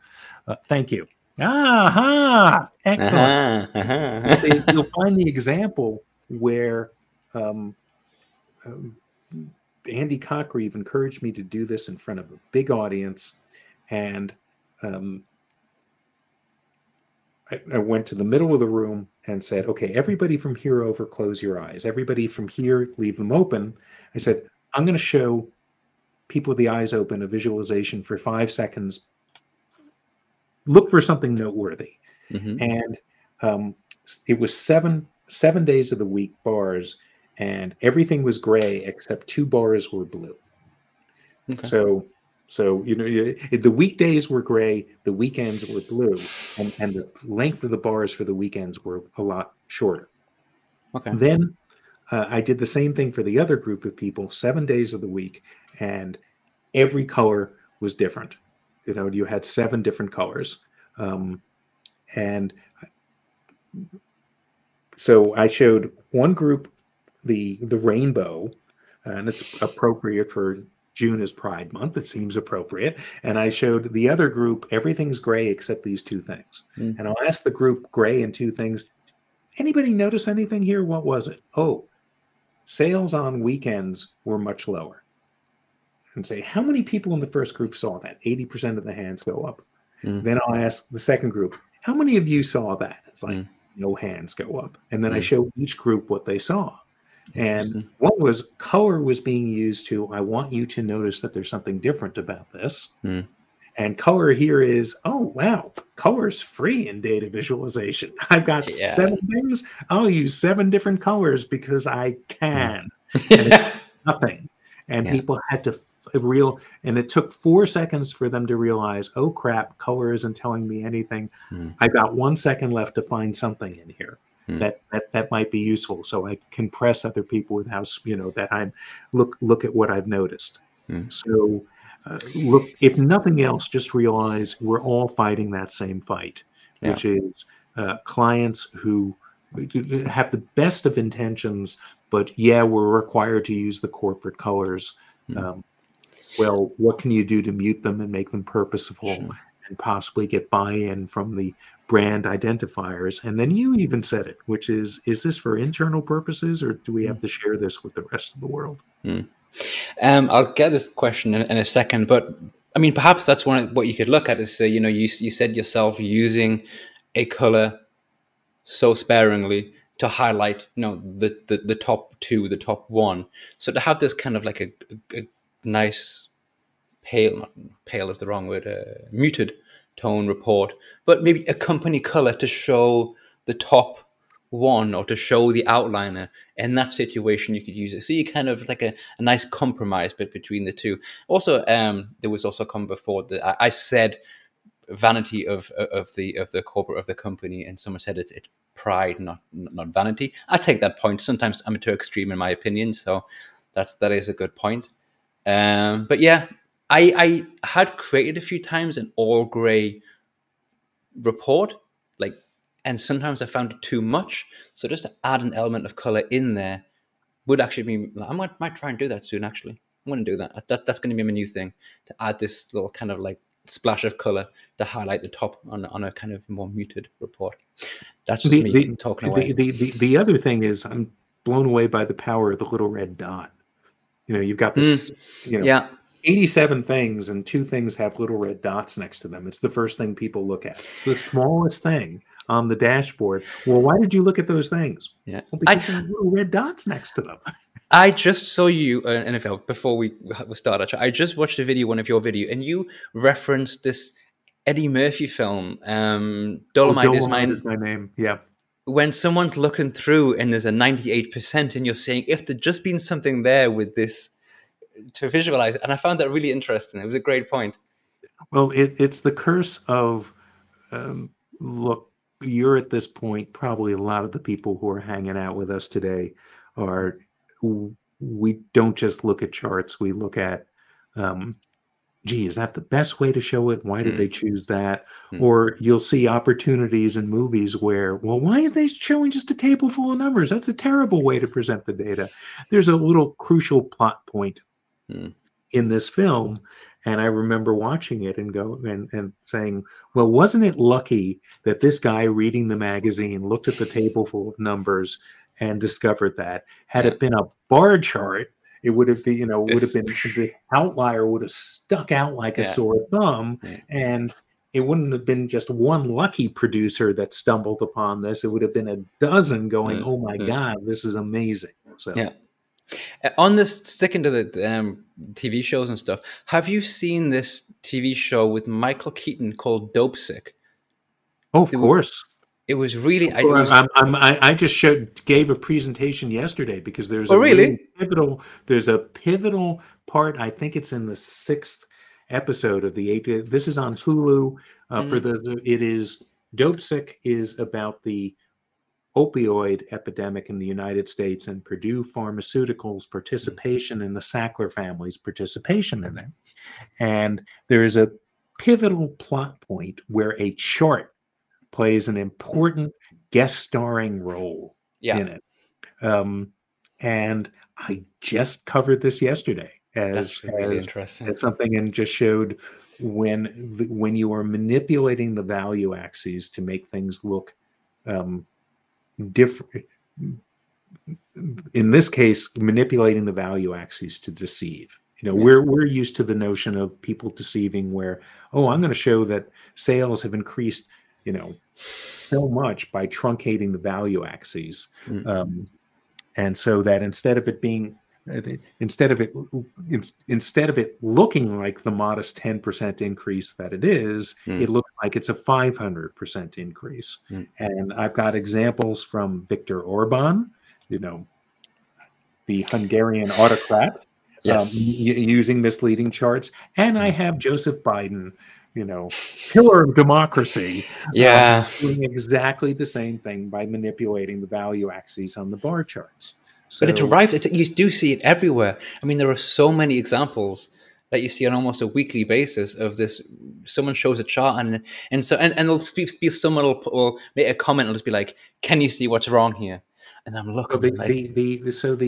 Thank you. Aha! Excellent. You'll find the example where Andy Cockreeve encouraged me to do this in front of a big audience, and I went to the middle of the room and said, okay, everybody from here over, close your eyes. Everybody from here, leave them open. I said, I'm going to show people with the eyes open a visualization for 5 seconds. Look for something noteworthy. And it was seven days of the week bars, and everything was gray except 2 bars were blue. Okay. So, you know, the weekdays were gray, the weekends were blue, and the length of the bars for the weekends were a lot shorter. Okay. Then I did the same thing for the other group of people, 7 days of the week, and every color was different. You know, you had 7 different colors. And so I showed one group the rainbow, and it's appropriate for June is Pride Month. It seems appropriate. And I showed the other group, everything's gray except these 2 things. And I'll ask the group gray and 2 things. Anybody notice anything here? What was it? Oh, sales on weekends were much lower. And say, how many people in the first group saw that? 80% of the hands go up. Then I'll ask the second group, how many of you saw that? It's like, no hands go up. And then I show each group what they saw. And what was color was being used to, I want you to notice that there's something different about this. Mm. And color here is, oh, wow, color's free in data visualization. I've got 7 things. I'll use 7 different colors because I can. Yeah. And it's nothing. And people had to and it took 4 seconds for them to realize, oh, crap, color isn't telling me anything. I've got 1 second left to find something in here. That might be useful, so I can impress other people with how that I'm look at what I've noticed. So look, if nothing else, just realize we're all fighting that same fight, which is clients who have the best of intentions, but we're required to use the corporate colors. Well, what can you do to mute them and make them purposeful? And possibly get buy-in from the brand identifiers. And then you even said it, which is this for internal purposes, or do we have to share this with the rest of the world? I'll get this question in a second, but I mean, perhaps that's what you could look at is, you said yourself using a color so sparingly to highlight, the top two, the top one. So to have this kind of like a nice... pale is the wrong word, muted tone report, but maybe accompany color to show the top one or to show the outliner. In that situation, you could use it. So you kind of like a nice compromise between the two. Also, there was also come before that I said vanity of the corporate of the company, and someone said it's pride, not vanity. I take that point. Sometimes I'm too extreme in my opinion, so that is a good point. But I had created a few times an all gray report, and sometimes I found it too much. So just to add an element of color in there would actually be, I might try and do that soon, actually. I'm going to do that. That's going to be my new thing, to add this little kind of like splash of color to highlight the top on a kind of more muted report. That's just me talking away. The other thing is I'm blown away by the power of the little red dot. You've got this, 87 things, and 2 things have little red dots next to them. It's the first thing people look at. It's the smallest thing on the dashboard. Well, why did you look at those things? Yeah, well, because there are little red dots next to them. I just saw you, NFL, before we start our chat, I just watched a video, one of your video, and you referenced this Eddie Murphy film, Dolomite is my Name. Yeah. When someone's looking through and there's a 98% and you're saying, if there'd just been something there with this to visualize, and I found that really interesting. It was a great point. Well, it's the curse of, look, you're at this point, probably a lot of the people who are hanging out with us today are, we don't just look at charts, we look at, gee, is that the best way to show it? Why did they choose that? Or you'll see opportunities in movies where, well, why are they showing just a table full of numbers? That's a terrible way to present the data. There's a little crucial plot point in this film. And I remember watching it and saying, well, wasn't it lucky that this guy reading the magazine looked at the table full of numbers and discovered that? Had it been a bar chart, it would have been, the outlier would have stuck out like a sore thumb, and it wouldn't have been just one lucky producer that stumbled upon this. It would have been a dozen going, oh my God, this is amazing. So, on this, sticking to the TV shows and stuff, have you seen this TV show with Michael Keaton called Dopesick? Oh, of course. It was really. I just gave a presentation yesterday because there's a pivotal part. I think it's in the 6th episode of the 8th. This is on Hulu. Dopesick is about the opioid epidemic in the United States and Purdue Pharmaceuticals' participation in the Sackler family's participation in it. And there is a pivotal plot point where a chart plays an important guest starring role in it. And I just covered this yesterday as something, and just showed when you are manipulating the value axes to make things look different. In this case, manipulating the value axes to deceive. We're used to the notion of people deceiving where, oh, I'm going to show that sales have increased so much by truncating the value axes. And so that instead of it looking like the modest 10% increase that it is, it looks like it's a 500% increase. And I've got examples from Viktor Orban, the Hungarian autocrat, using misleading charts. And I have Joseph Biden, pillar of democracy, doing exactly the same thing by manipulating the value axes on the bar charts. So, but it arrives, you do see it everywhere. I mean, there are so many examples that you see on almost a weekly basis of this. Someone shows a chart and there'll be someone will make a comment and just be like, "Can you see what's wrong here?" And I'm looking. Some of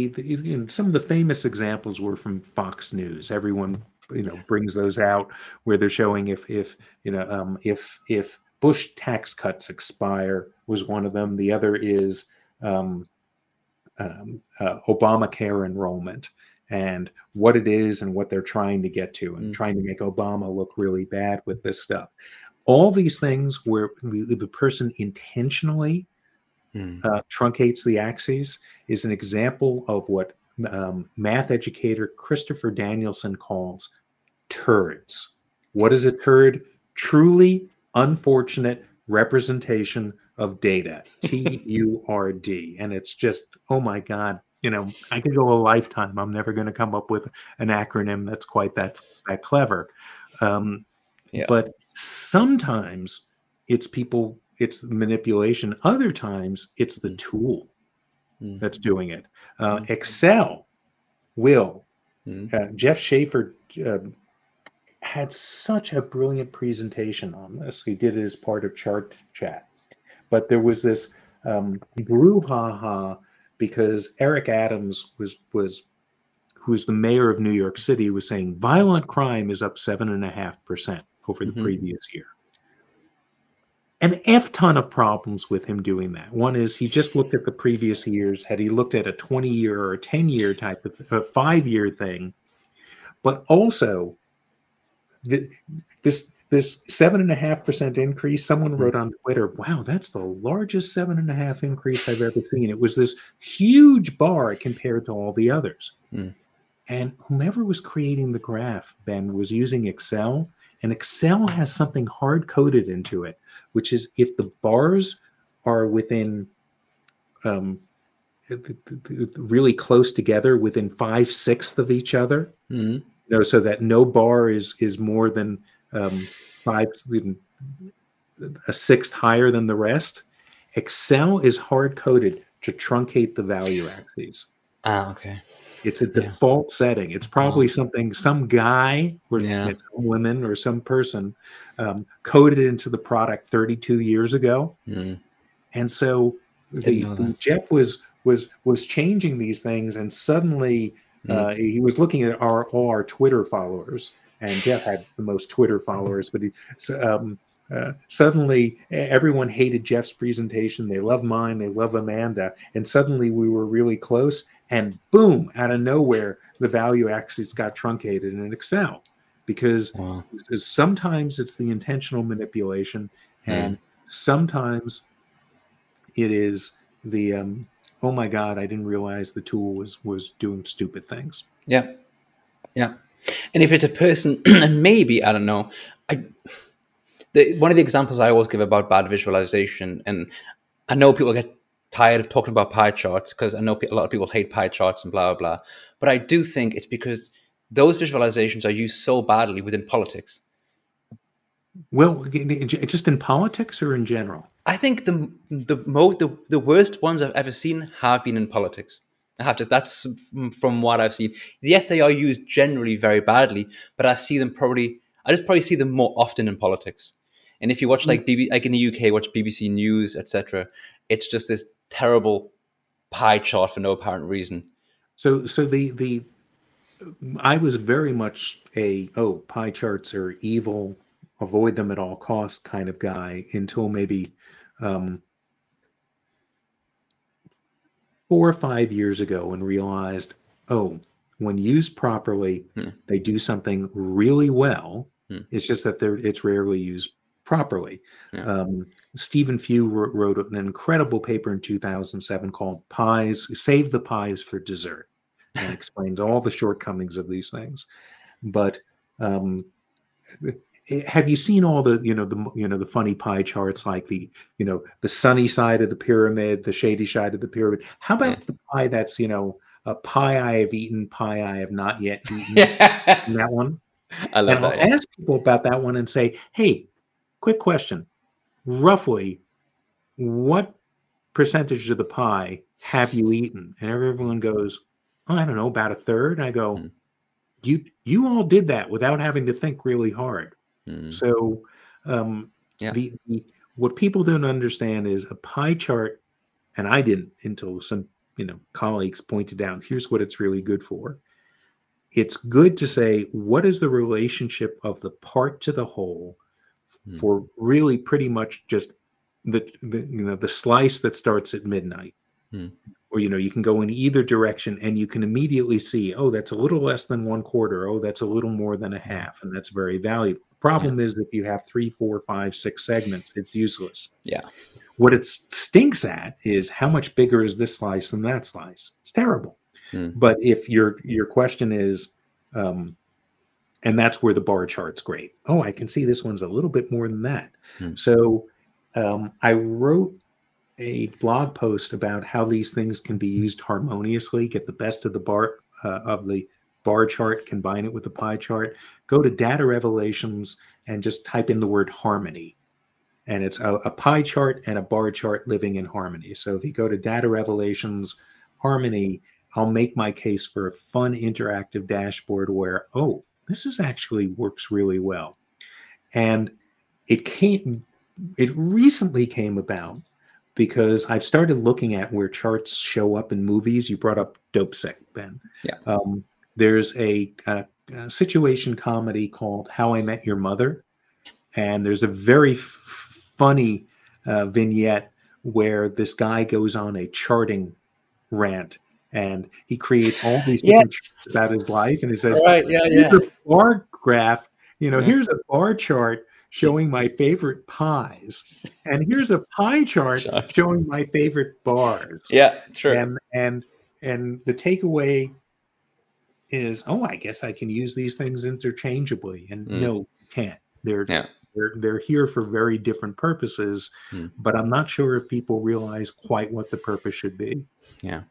the famous examples were from Fox News. Everyone brings those out where they're showing if Bush tax cuts expire was one of them. The other is Obamacare enrollment and what it is and what they're trying to get to and trying to make Obama look really bad with this stuff. All these things where the person intentionally truncates the axes is an example of what math educator Christopher Danielson calls turds. What is a turd? Truly unfortunate representation of data, T-U-R-D. And it's just, oh my God, I could go a lifetime. I'm never going to come up with an acronym that's quite that clever. But sometimes it's people, it's manipulation. Other times it's the tool that's doing it. Excel will. Jeff Schaefer had such a brilliant presentation on this. He did it as part of Chart Chat. But there was this brouhaha because Eric Adams who's the mayor of New York City, was saying violent crime is up 7.5% over the previous year. An F ton of problems with him doing that. One is he just looked at the previous years. Had he looked at a 20-year or a 10-year type of a 5-year thing, but also this 7.5% increase, someone wrote on Twitter, wow, that's the largest 7.5% increase I've ever seen. It was this huge bar compared to all the others. And whomever was creating the graph, Ben, was using Excel. And Excel has something hard-coded into it, which is if the bars are within really close together, within 5/6 of each other, so that no bar is more than a sixth higher than the rest. Excel is hard coded to truncate the value axes. Ah, okay. It's a default setting. It's probably something some guy or some woman or some person coded into the product 32 years ago. And so Jeff was changing these things, and suddenly he was looking at all our Twitter followers. And Jeff had the most Twitter followers, but suddenly everyone hated Jeff's presentation. They love mine. They love Amanda. And suddenly we were really close. And boom, out of nowhere, the value axes got truncated in Excel because sometimes it's the intentional manipulation, and sometimes it is the oh my God, I didn't realize the tool was doing stupid things. Yeah, yeah. And if it's a person, and maybe, I don't know, one of the examples I always give about bad visualization, and I know people get tired of talking about pie charts because I know a lot of people hate pie charts and blah, blah, blah. But I do think it's because those visualizations are used so badly within politics. Well, just in politics or in general? I think the worst ones I've ever seen have been in politics. I have to. That's from what I've seen. Yes, they are used generally very badly, but I see them probably. I just probably see them more often in politics. And if you watch like in the UK, watch BBC News, etc., it's just this terrible pie chart for no apparent reason. So the I was very much pie charts are evil, avoid them at all costs kind of guy until maybe 4 or 5 years ago and realized, when used properly, they do something really well. It's just that it's rarely used properly. Yeah. Stephen Few wrote an incredible paper in 2007 called Pies, Save the Pies for Dessert, and explained all the shortcomings of these things. But have you seen all the funny pie charts, like the sunny side of the pyramid, the shady side of the pyramid? How about the pie that's, a pie I have eaten, pie I have not yet eaten? That one. I love that. I'll ask people about that one and say, hey, quick question. Roughly, what percentage of the pie have you eaten? And everyone goes, oh, I don't know, about a third. And I go, you all did that without having to think really hard. So what people don't understand is a pie chart, and I didn't until some colleagues pointed out, here's what it's really good for. It's good to say, what is the relationship of the part to the whole for really pretty much just the slice that starts at midnight. Or, you can go in either direction and you can immediately see, oh, that's a little less than one quarter. Oh, that's a little more than a half. And that's very valuable. The problem is if you have 3, 4, 5, 6 segments, it's useless. Yeah. What it stinks at is how much bigger is this slice than that slice? It's terrible. But if your question is, and that's where the bar chart's great. Oh, I can see this one's a little bit more than that. So I wrote a blog post about how these things can be used harmoniously. Get the best of the bar chart, combine it with the pie chart. Go to Data Revelations and just type in the word harmony, and it's a pie chart and a bar chart living in harmony. So if you go to Data Revelations harmony, I'll make my case for a fun interactive dashboard where, oh, this is actually works really well. And it recently came about because I've started looking at where charts show up in movies. You brought up Dopesick, Ben. Yeah. There's a situation comedy called How I Met Your Mother. And there's a very funny vignette where this guy goes on a charting rant and he creates all these charts about his life. And he says, here's a bar graph, here's a bar chart showing my favorite pies, and here's a pie chart showing my favorite bars. Yeah, true. And the takeaway is, oh, I guess I can use these things interchangeably. And no, you can't. They're here for very different purposes. But I'm not sure if people realize quite what the purpose should be. Yeah.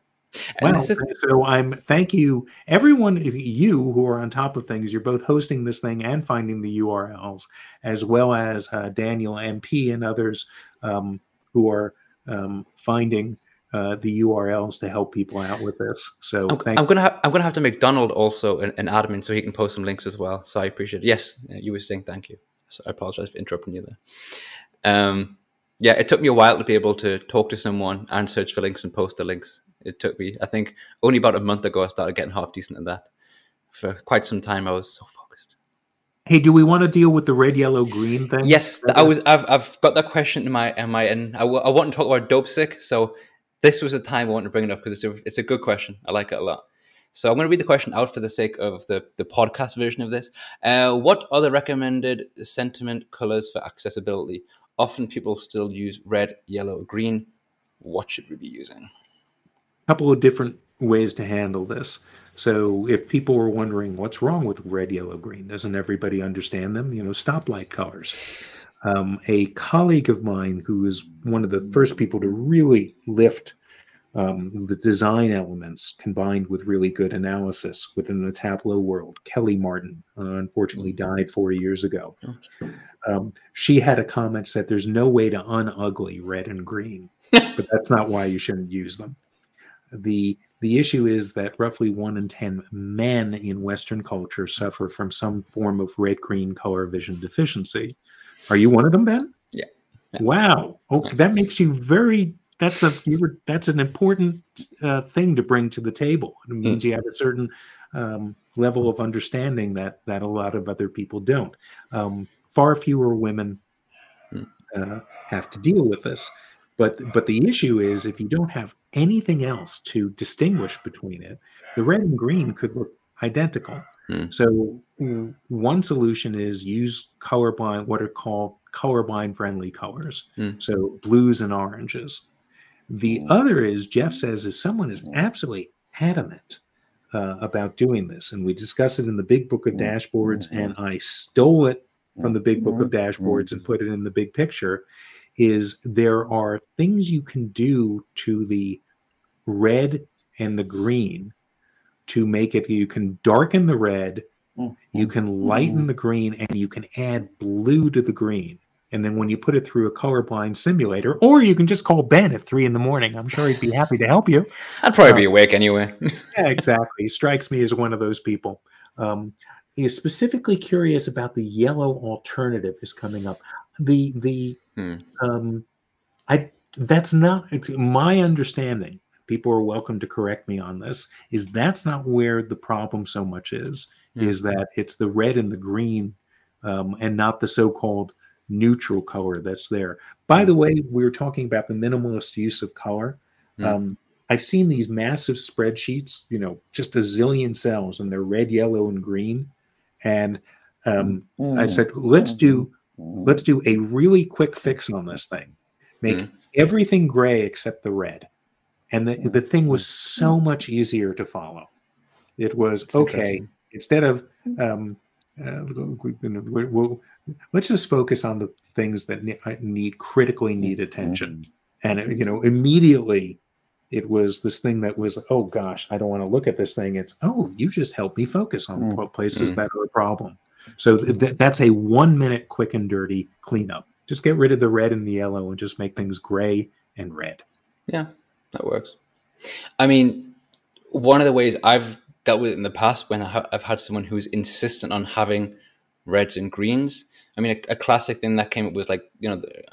And thank you, everyone. You who are on top of things, you're both hosting this thing and finding the URLs, as well as Daniel MP and others who are finding the URLs to help people out with this. So I'm gonna have to make Donald also an admin so he can post some links as well. So I appreciate it. Yes, you were saying thank you. So I apologize for interrupting you there. It took me a while to be able to talk to someone and search for links and post the links. It took me, I think, only about a month ago, I started getting half decent at that. For quite some time, I was so focused. Hey, do we want to deal with the red, yellow, green thing? Yes, I've got that question in my end. I want to talk about Dopesick, so this was the time I wanted to bring it up because it's a good question. I like it a lot. So I'm going to read the question out for the sake of the podcast version of this. What are the recommended sentiment colors for accessibility? Often people still use red, yellow, green. What should we be using? Couple of different ways to handle this. So if people were wondering what's wrong with red, yellow, green, doesn't everybody understand them? Stoplight colors. A colleague of mine who is one of the first people to really lift the design elements combined with really good analysis within the Tableau world, Kelly Martin, unfortunately died 4 years ago. She had a comment that there's no way to unugly red and green, but that's not why you shouldn't use them. The issue is that roughly 1 in 10 men in Western culture suffer from some form of red-green color vision deficiency. Are you one of them, Ben? Yeah. Wow. Okay, that makes you very. That's an important thing to bring to the table. It means you have a certain level of understanding that a lot of other people don't. Far fewer women have to deal with this. But the issue is if you don't have anything else to distinguish between it, the red and green could look identical. So one solution is use colorblind, what are called colorblind friendly colors. So blues and oranges. The other is, Jeff says, if someone is absolutely adamant about doing this, and we discussed it in the Big Book of Dashboards, and I stole it from the Big Book of Dashboards and put it in the Big Picture, is there are things you can do to the red and the green to make it, you can darken the red, you can lighten the green, and you can add blue to the green. And then when you put it through a colorblind simulator, or you can just call Ben at 3 a.m. I'm sure he'd be happy to help you. I'd probably be awake anyway. Yeah, exactly. He strikes me as one of those people. He's specifically curious about the yellow alternative is coming up. That's not my understanding. People are welcome to correct me on this. Is that's not where the problem so much is? Is that it's the red and the green, and not the so-called neutral color that's there. By the way, we were talking about the minimalist use of color. I've seen these massive spreadsheets, you know, just a zillion cells, and they're red, yellow, and green. And I said, let's do a really quick fix on this thing. Make everything gray except the red. And the thing was so much easier to follow. It was, that's okay, instead of let's just focus on the things that critically need attention. And it, immediately it was this thing that was, oh gosh, I don't want to look at this thing. It's, oh, you just helped me focus on places that are a problem. So that's a 1-minute quick and dirty cleanup. Just get rid of the red and the yellow and just make things gray and red. Yeah, that works. I mean, one of the ways I've dealt with it in the past when I've had someone who's insistent on having reds and greens. I mean, a classic thing that came up was like,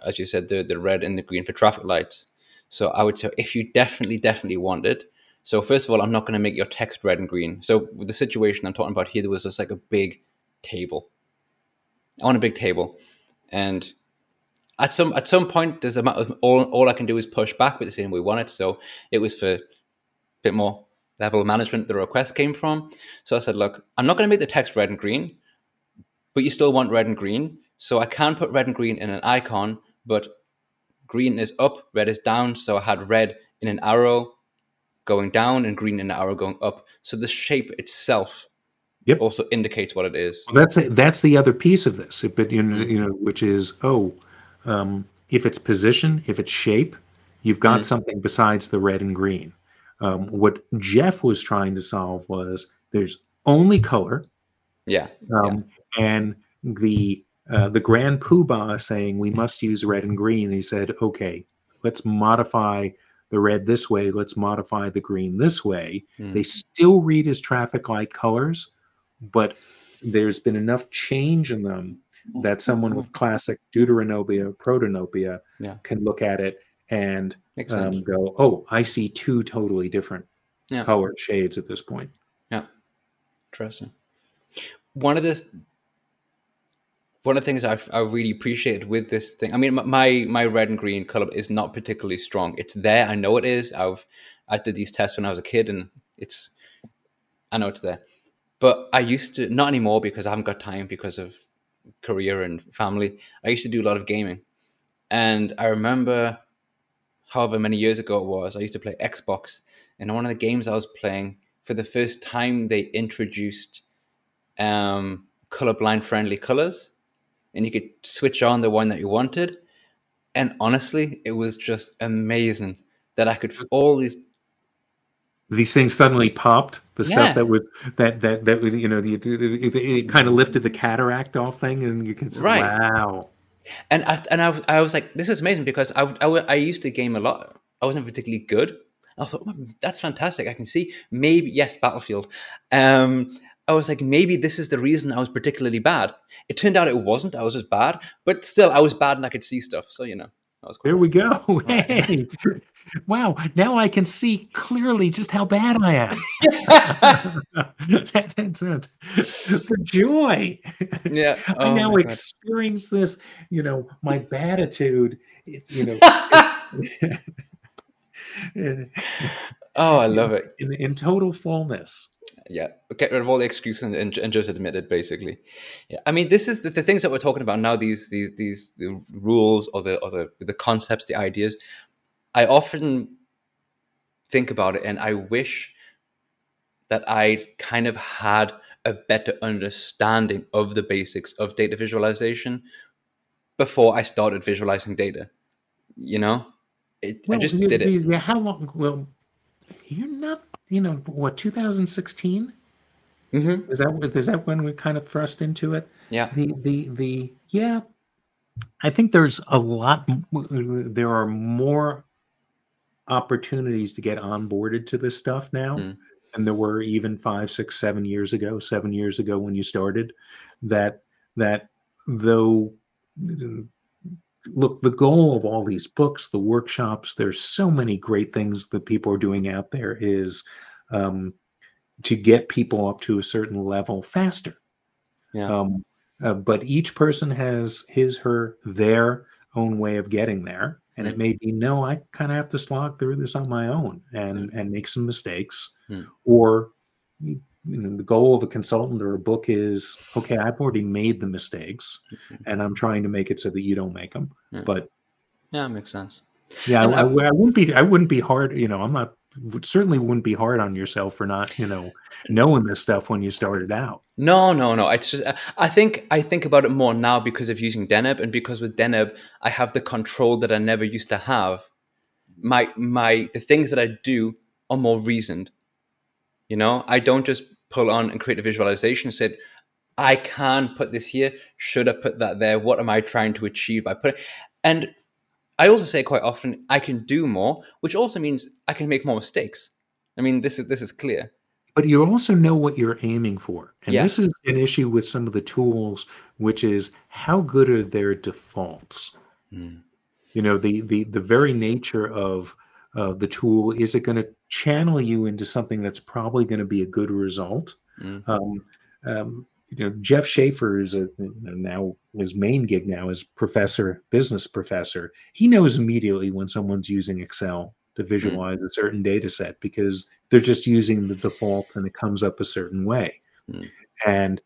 as you said, the red and the green for traffic lights. So I would say if you definitely want it. So first of all, I'm not going to make your text red and green. So with the situation I'm talking about here, there was just like a big table. I want a big table. And at some point, there's all I can do is push back with the same way we want it. So it was for a bit more level of management the request came from. So I said, look, I'm not going to make the text red and green, but you still want red and green. So I can put red and green in an icon, but green is up, red is down. So I had red in an arrow going down and green in an arrow going up. So the shape itself also indicates what it is. Well, that's the other piece of this, but which is, if it's position, if it's shape, you've got something besides the red and green. What Jeff was trying to solve was there's only color. And the grand poobah saying we must use red and green. He said, okay, let's modify the red this way. Let's modify the green this way. They still read as traffic light colors, but there's been enough change in them that someone with classic deuteranopia, protanopia can look at it and go, oh, I see two totally different color shades at this point. Yeah, interesting. One of the things I really appreciated with this thing, I mean, my red and green color is not particularly strong. It's there. I know it is. I did these tests when I was a kid, and I know it's there. But I used to, not anymore because I haven't got time because of career and family. I used to do a lot of gaming. And I remember however many years ago it was, I used to play Xbox. And one of the games I was playing, for the first time they introduced colorblind friendly colors, and you could switch on the one that you wanted. And honestly, it was just amazing that I could all these things suddenly popped. The stuff that was that was, it kind of lifted the cataract off thing, and you could say, wow. And I was like, this is amazing, because I used to game a lot. I wasn't particularly good. I thought, oh, that's fantastic. I can see Battlefield. I was like, maybe this is the reason I was particularly bad. It turned out it wasn't. I was just bad, but still, I was bad and I could see stuff. So, that was cool. There we go. Hey, wow. Now I can see clearly just how bad I am. That's it. The joy. Yeah. Oh, I now experience this, my baditude, Oh, I love it. In total fullness. Yeah, get rid of all the excuses and just admit it, basically. Yeah, I mean, this is the things that we're talking about now. These the rules or the concepts, the ideas. I often think about it, and I wish that I kind of had a better understanding of the basics of data visualization before I started visualizing data. You know, I just did it. Yeah, how long? Well, you're not. You know what? 2016. Mm-hmm. Is that when we kind of thrust into it? Yeah. Yeah. I think there's a lot. There are more opportunities to get onboarded to this stuff now than there were even 5, 6, 7 years ago. 7 years ago when you started, that though. Look, the goal of all these books, the workshops, there's so many great things that people are doing out there is to get people up to a certain level faster. Yeah. But each person has his, her, their own way of getting there. And it may be, no, I kind of have to slog through this on my own and make some mistakes. Or the goal of a consultant or a book is, okay, I've already made the mistakes and I'm trying to make it so that you don't make them. Yeah. But yeah, it makes sense. Yeah. I wouldn't be hard. You know, certainly wouldn't be hard on yourself for not, knowing this stuff when you started out. No. It's just, I think about it more now because of using Deneb, and because with Deneb, I have the control that I never used to have. The things that I do are more reasoned. You know, I don't just pull on and create a visualization and say, I can put this here. Should I put that there? What am I trying to achieve by putting? And I also say quite often, I can do more, which also means I can make more mistakes. I mean, this is clear. But you also know what you're aiming for. And This is an issue with some of the tools, which is how good are their defaults? You know, the very nature of the tool, is it going to channel you into something that's probably going to be a good result? Jeff Schaefer is now his main gig now is business professor. He knows immediately when someone's using Excel to visualize a certain data set because they're just using the default and it comes up a certain way. And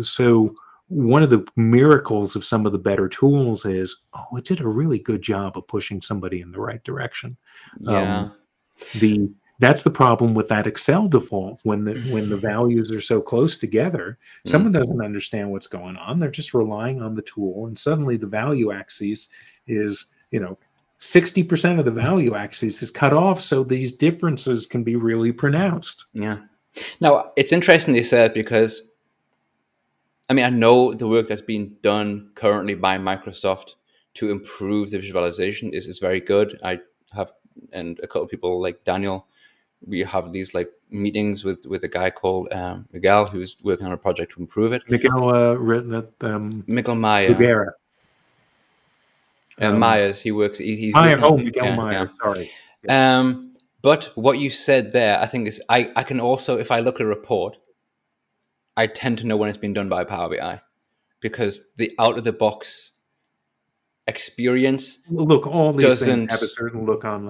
so one of the miracles of some of the better tools is, it did a really good job of pushing somebody in the right direction. Yeah. That's the problem with that Excel default. When the values are so close together, someone doesn't understand what's going on. They're just relying on the tool. And suddenly the value axis is, 60% of the value axis is cut off. So these differences can be really pronounced. Yeah. Now it's interesting you said, because I mean, I know the work that's being done currently by Microsoft to improve the visualization is very good. I have, and a couple of people like Daniel, we have these like meetings with a guy called Miguel, who's working on a project to improve it. Miguel Meyer. Myers, he works. He's Meyer. Oh, Miguel Meyer. Yeah. Sorry. Yes. But what you said there, I think is, I can also, if I look at a report, I tend to know when it's been done by Power BI, because the out-of-the-box experience all these things have a certain look on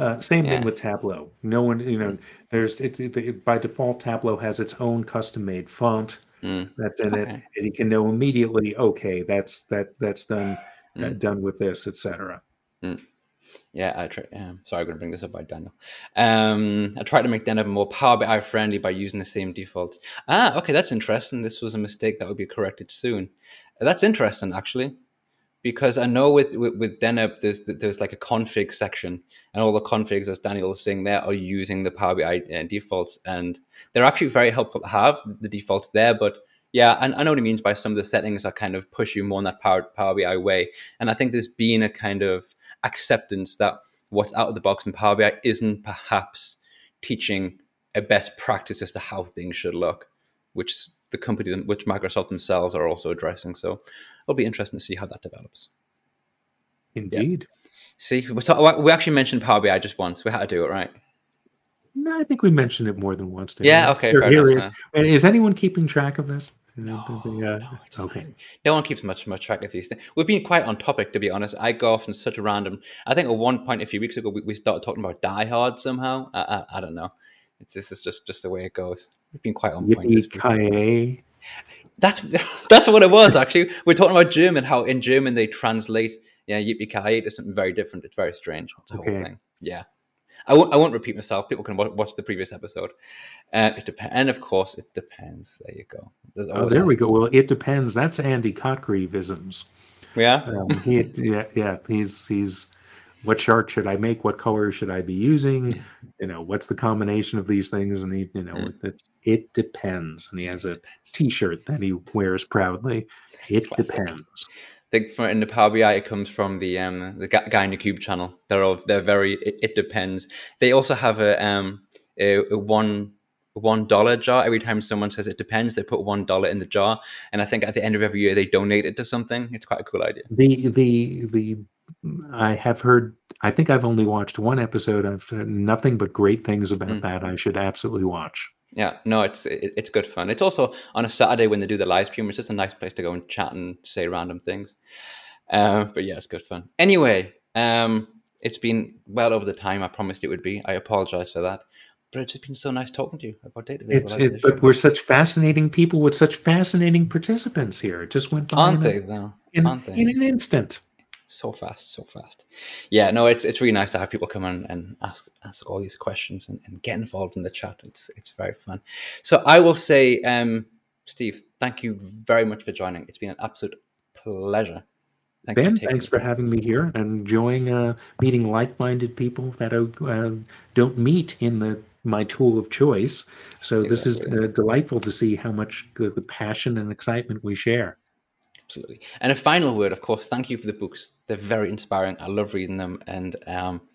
them. Same thing with Tableau. No one, by default, Tableau has its own custom-made font that's in it, and you can know immediately. Okay, that's done done with this, etc. Yeah, sorry, I'm going to bring this up by Daniel. I tried to make Deneb more Power BI friendly by using the same defaults. Okay, that's interesting. This was a mistake that will be corrected soon. That's interesting, actually, because I know with Deneb, there's like a config section, and all the configs, as Daniel was saying there, are using the Power BI defaults, and they're actually very helpful to have the defaults there, but yeah, and I know what he means by some of the settings that kind of push you more in that Power BI way. And I think there's been a kind of acceptance that what's out of the box in Power BI isn't perhaps teaching a best practice as to how things should look, which the company, which Microsoft themselves are also addressing. So it'll be interesting to see how that develops. Indeed. Yeah. See, we actually mentioned Power BI just once. We had to do it, right? No, I think we mentioned it more than once. Okay. Fair enough. And is anyone keeping track of this? No, it's okay. Fine. No one keeps much track of these things. We've been quite on topic, to be honest. I go off in such a random. I think at one point a few weeks ago we started talking about Die Hard somehow. I don't know. This is just the way it goes. We've been quite on point. That's what it was, actually. We're talking about German, how in German they translate yippee-ki-yay to something very different. It's very strange. It's a whole thing. Yeah. I won't repeat myself. People can watch the previous episode. It depends. And of course, it depends. There you go. There we go. Well, it depends. That's Andy Cockreevisms. Yeah. He's what chart should I make? What color should I be using? You know, what's the combination of these things? And he, it depends. And he has a T-shirt that he wears proudly. It depends. I think in the Power BI, it comes from the guy in the Cube channel. They're very. It depends. They also have a $1 jar. Every time someone says it depends, they put $1 in the jar. And I think at the end of every year, they donate it to something. It's quite a cool idea. I have heard. I think I've only watched one episode. I've heard nothing but great things about that. I should absolutely watch. Yeah, no, it's good fun. It's also on a Saturday when they do the live stream. It's just a nice place to go and chat and say random things. But yeah, it's good fun. Anyway, it's been well over the time I promised it would be. I apologize for that. But it's just been so nice talking to you about data visualization. But we're such fascinating people with such fascinating participants here. It just went by in an instant. So fast. Yeah, no, it's really nice to have people come on and ask all these questions and get involved in the chat. It's very fun. So I will say, Steve, thank you very much for joining. It's been an absolute pleasure. Ben, thanks for having me here and enjoying meeting like-minded people that don't meet in my tool of choice. So this is delightful to see how much the passion and excitement we share. Absolutely. And a final word, of course, thank you for the books. They're very inspiring. I love reading them. And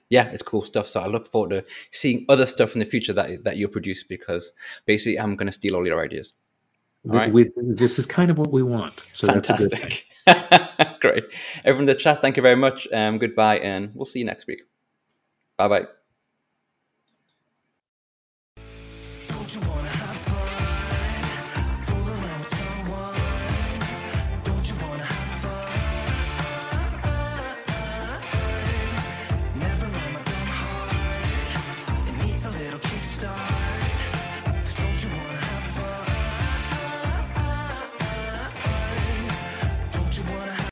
it's cool stuff. So I look forward to seeing other stuff in the future that you'll produce, because basically I'm going to steal all your ideas. This is kind of what we want. So fantastic. That's a good thing. Great. Everyone in the chat, thank you very much. Goodbye. And we'll see you next week. Bye-bye.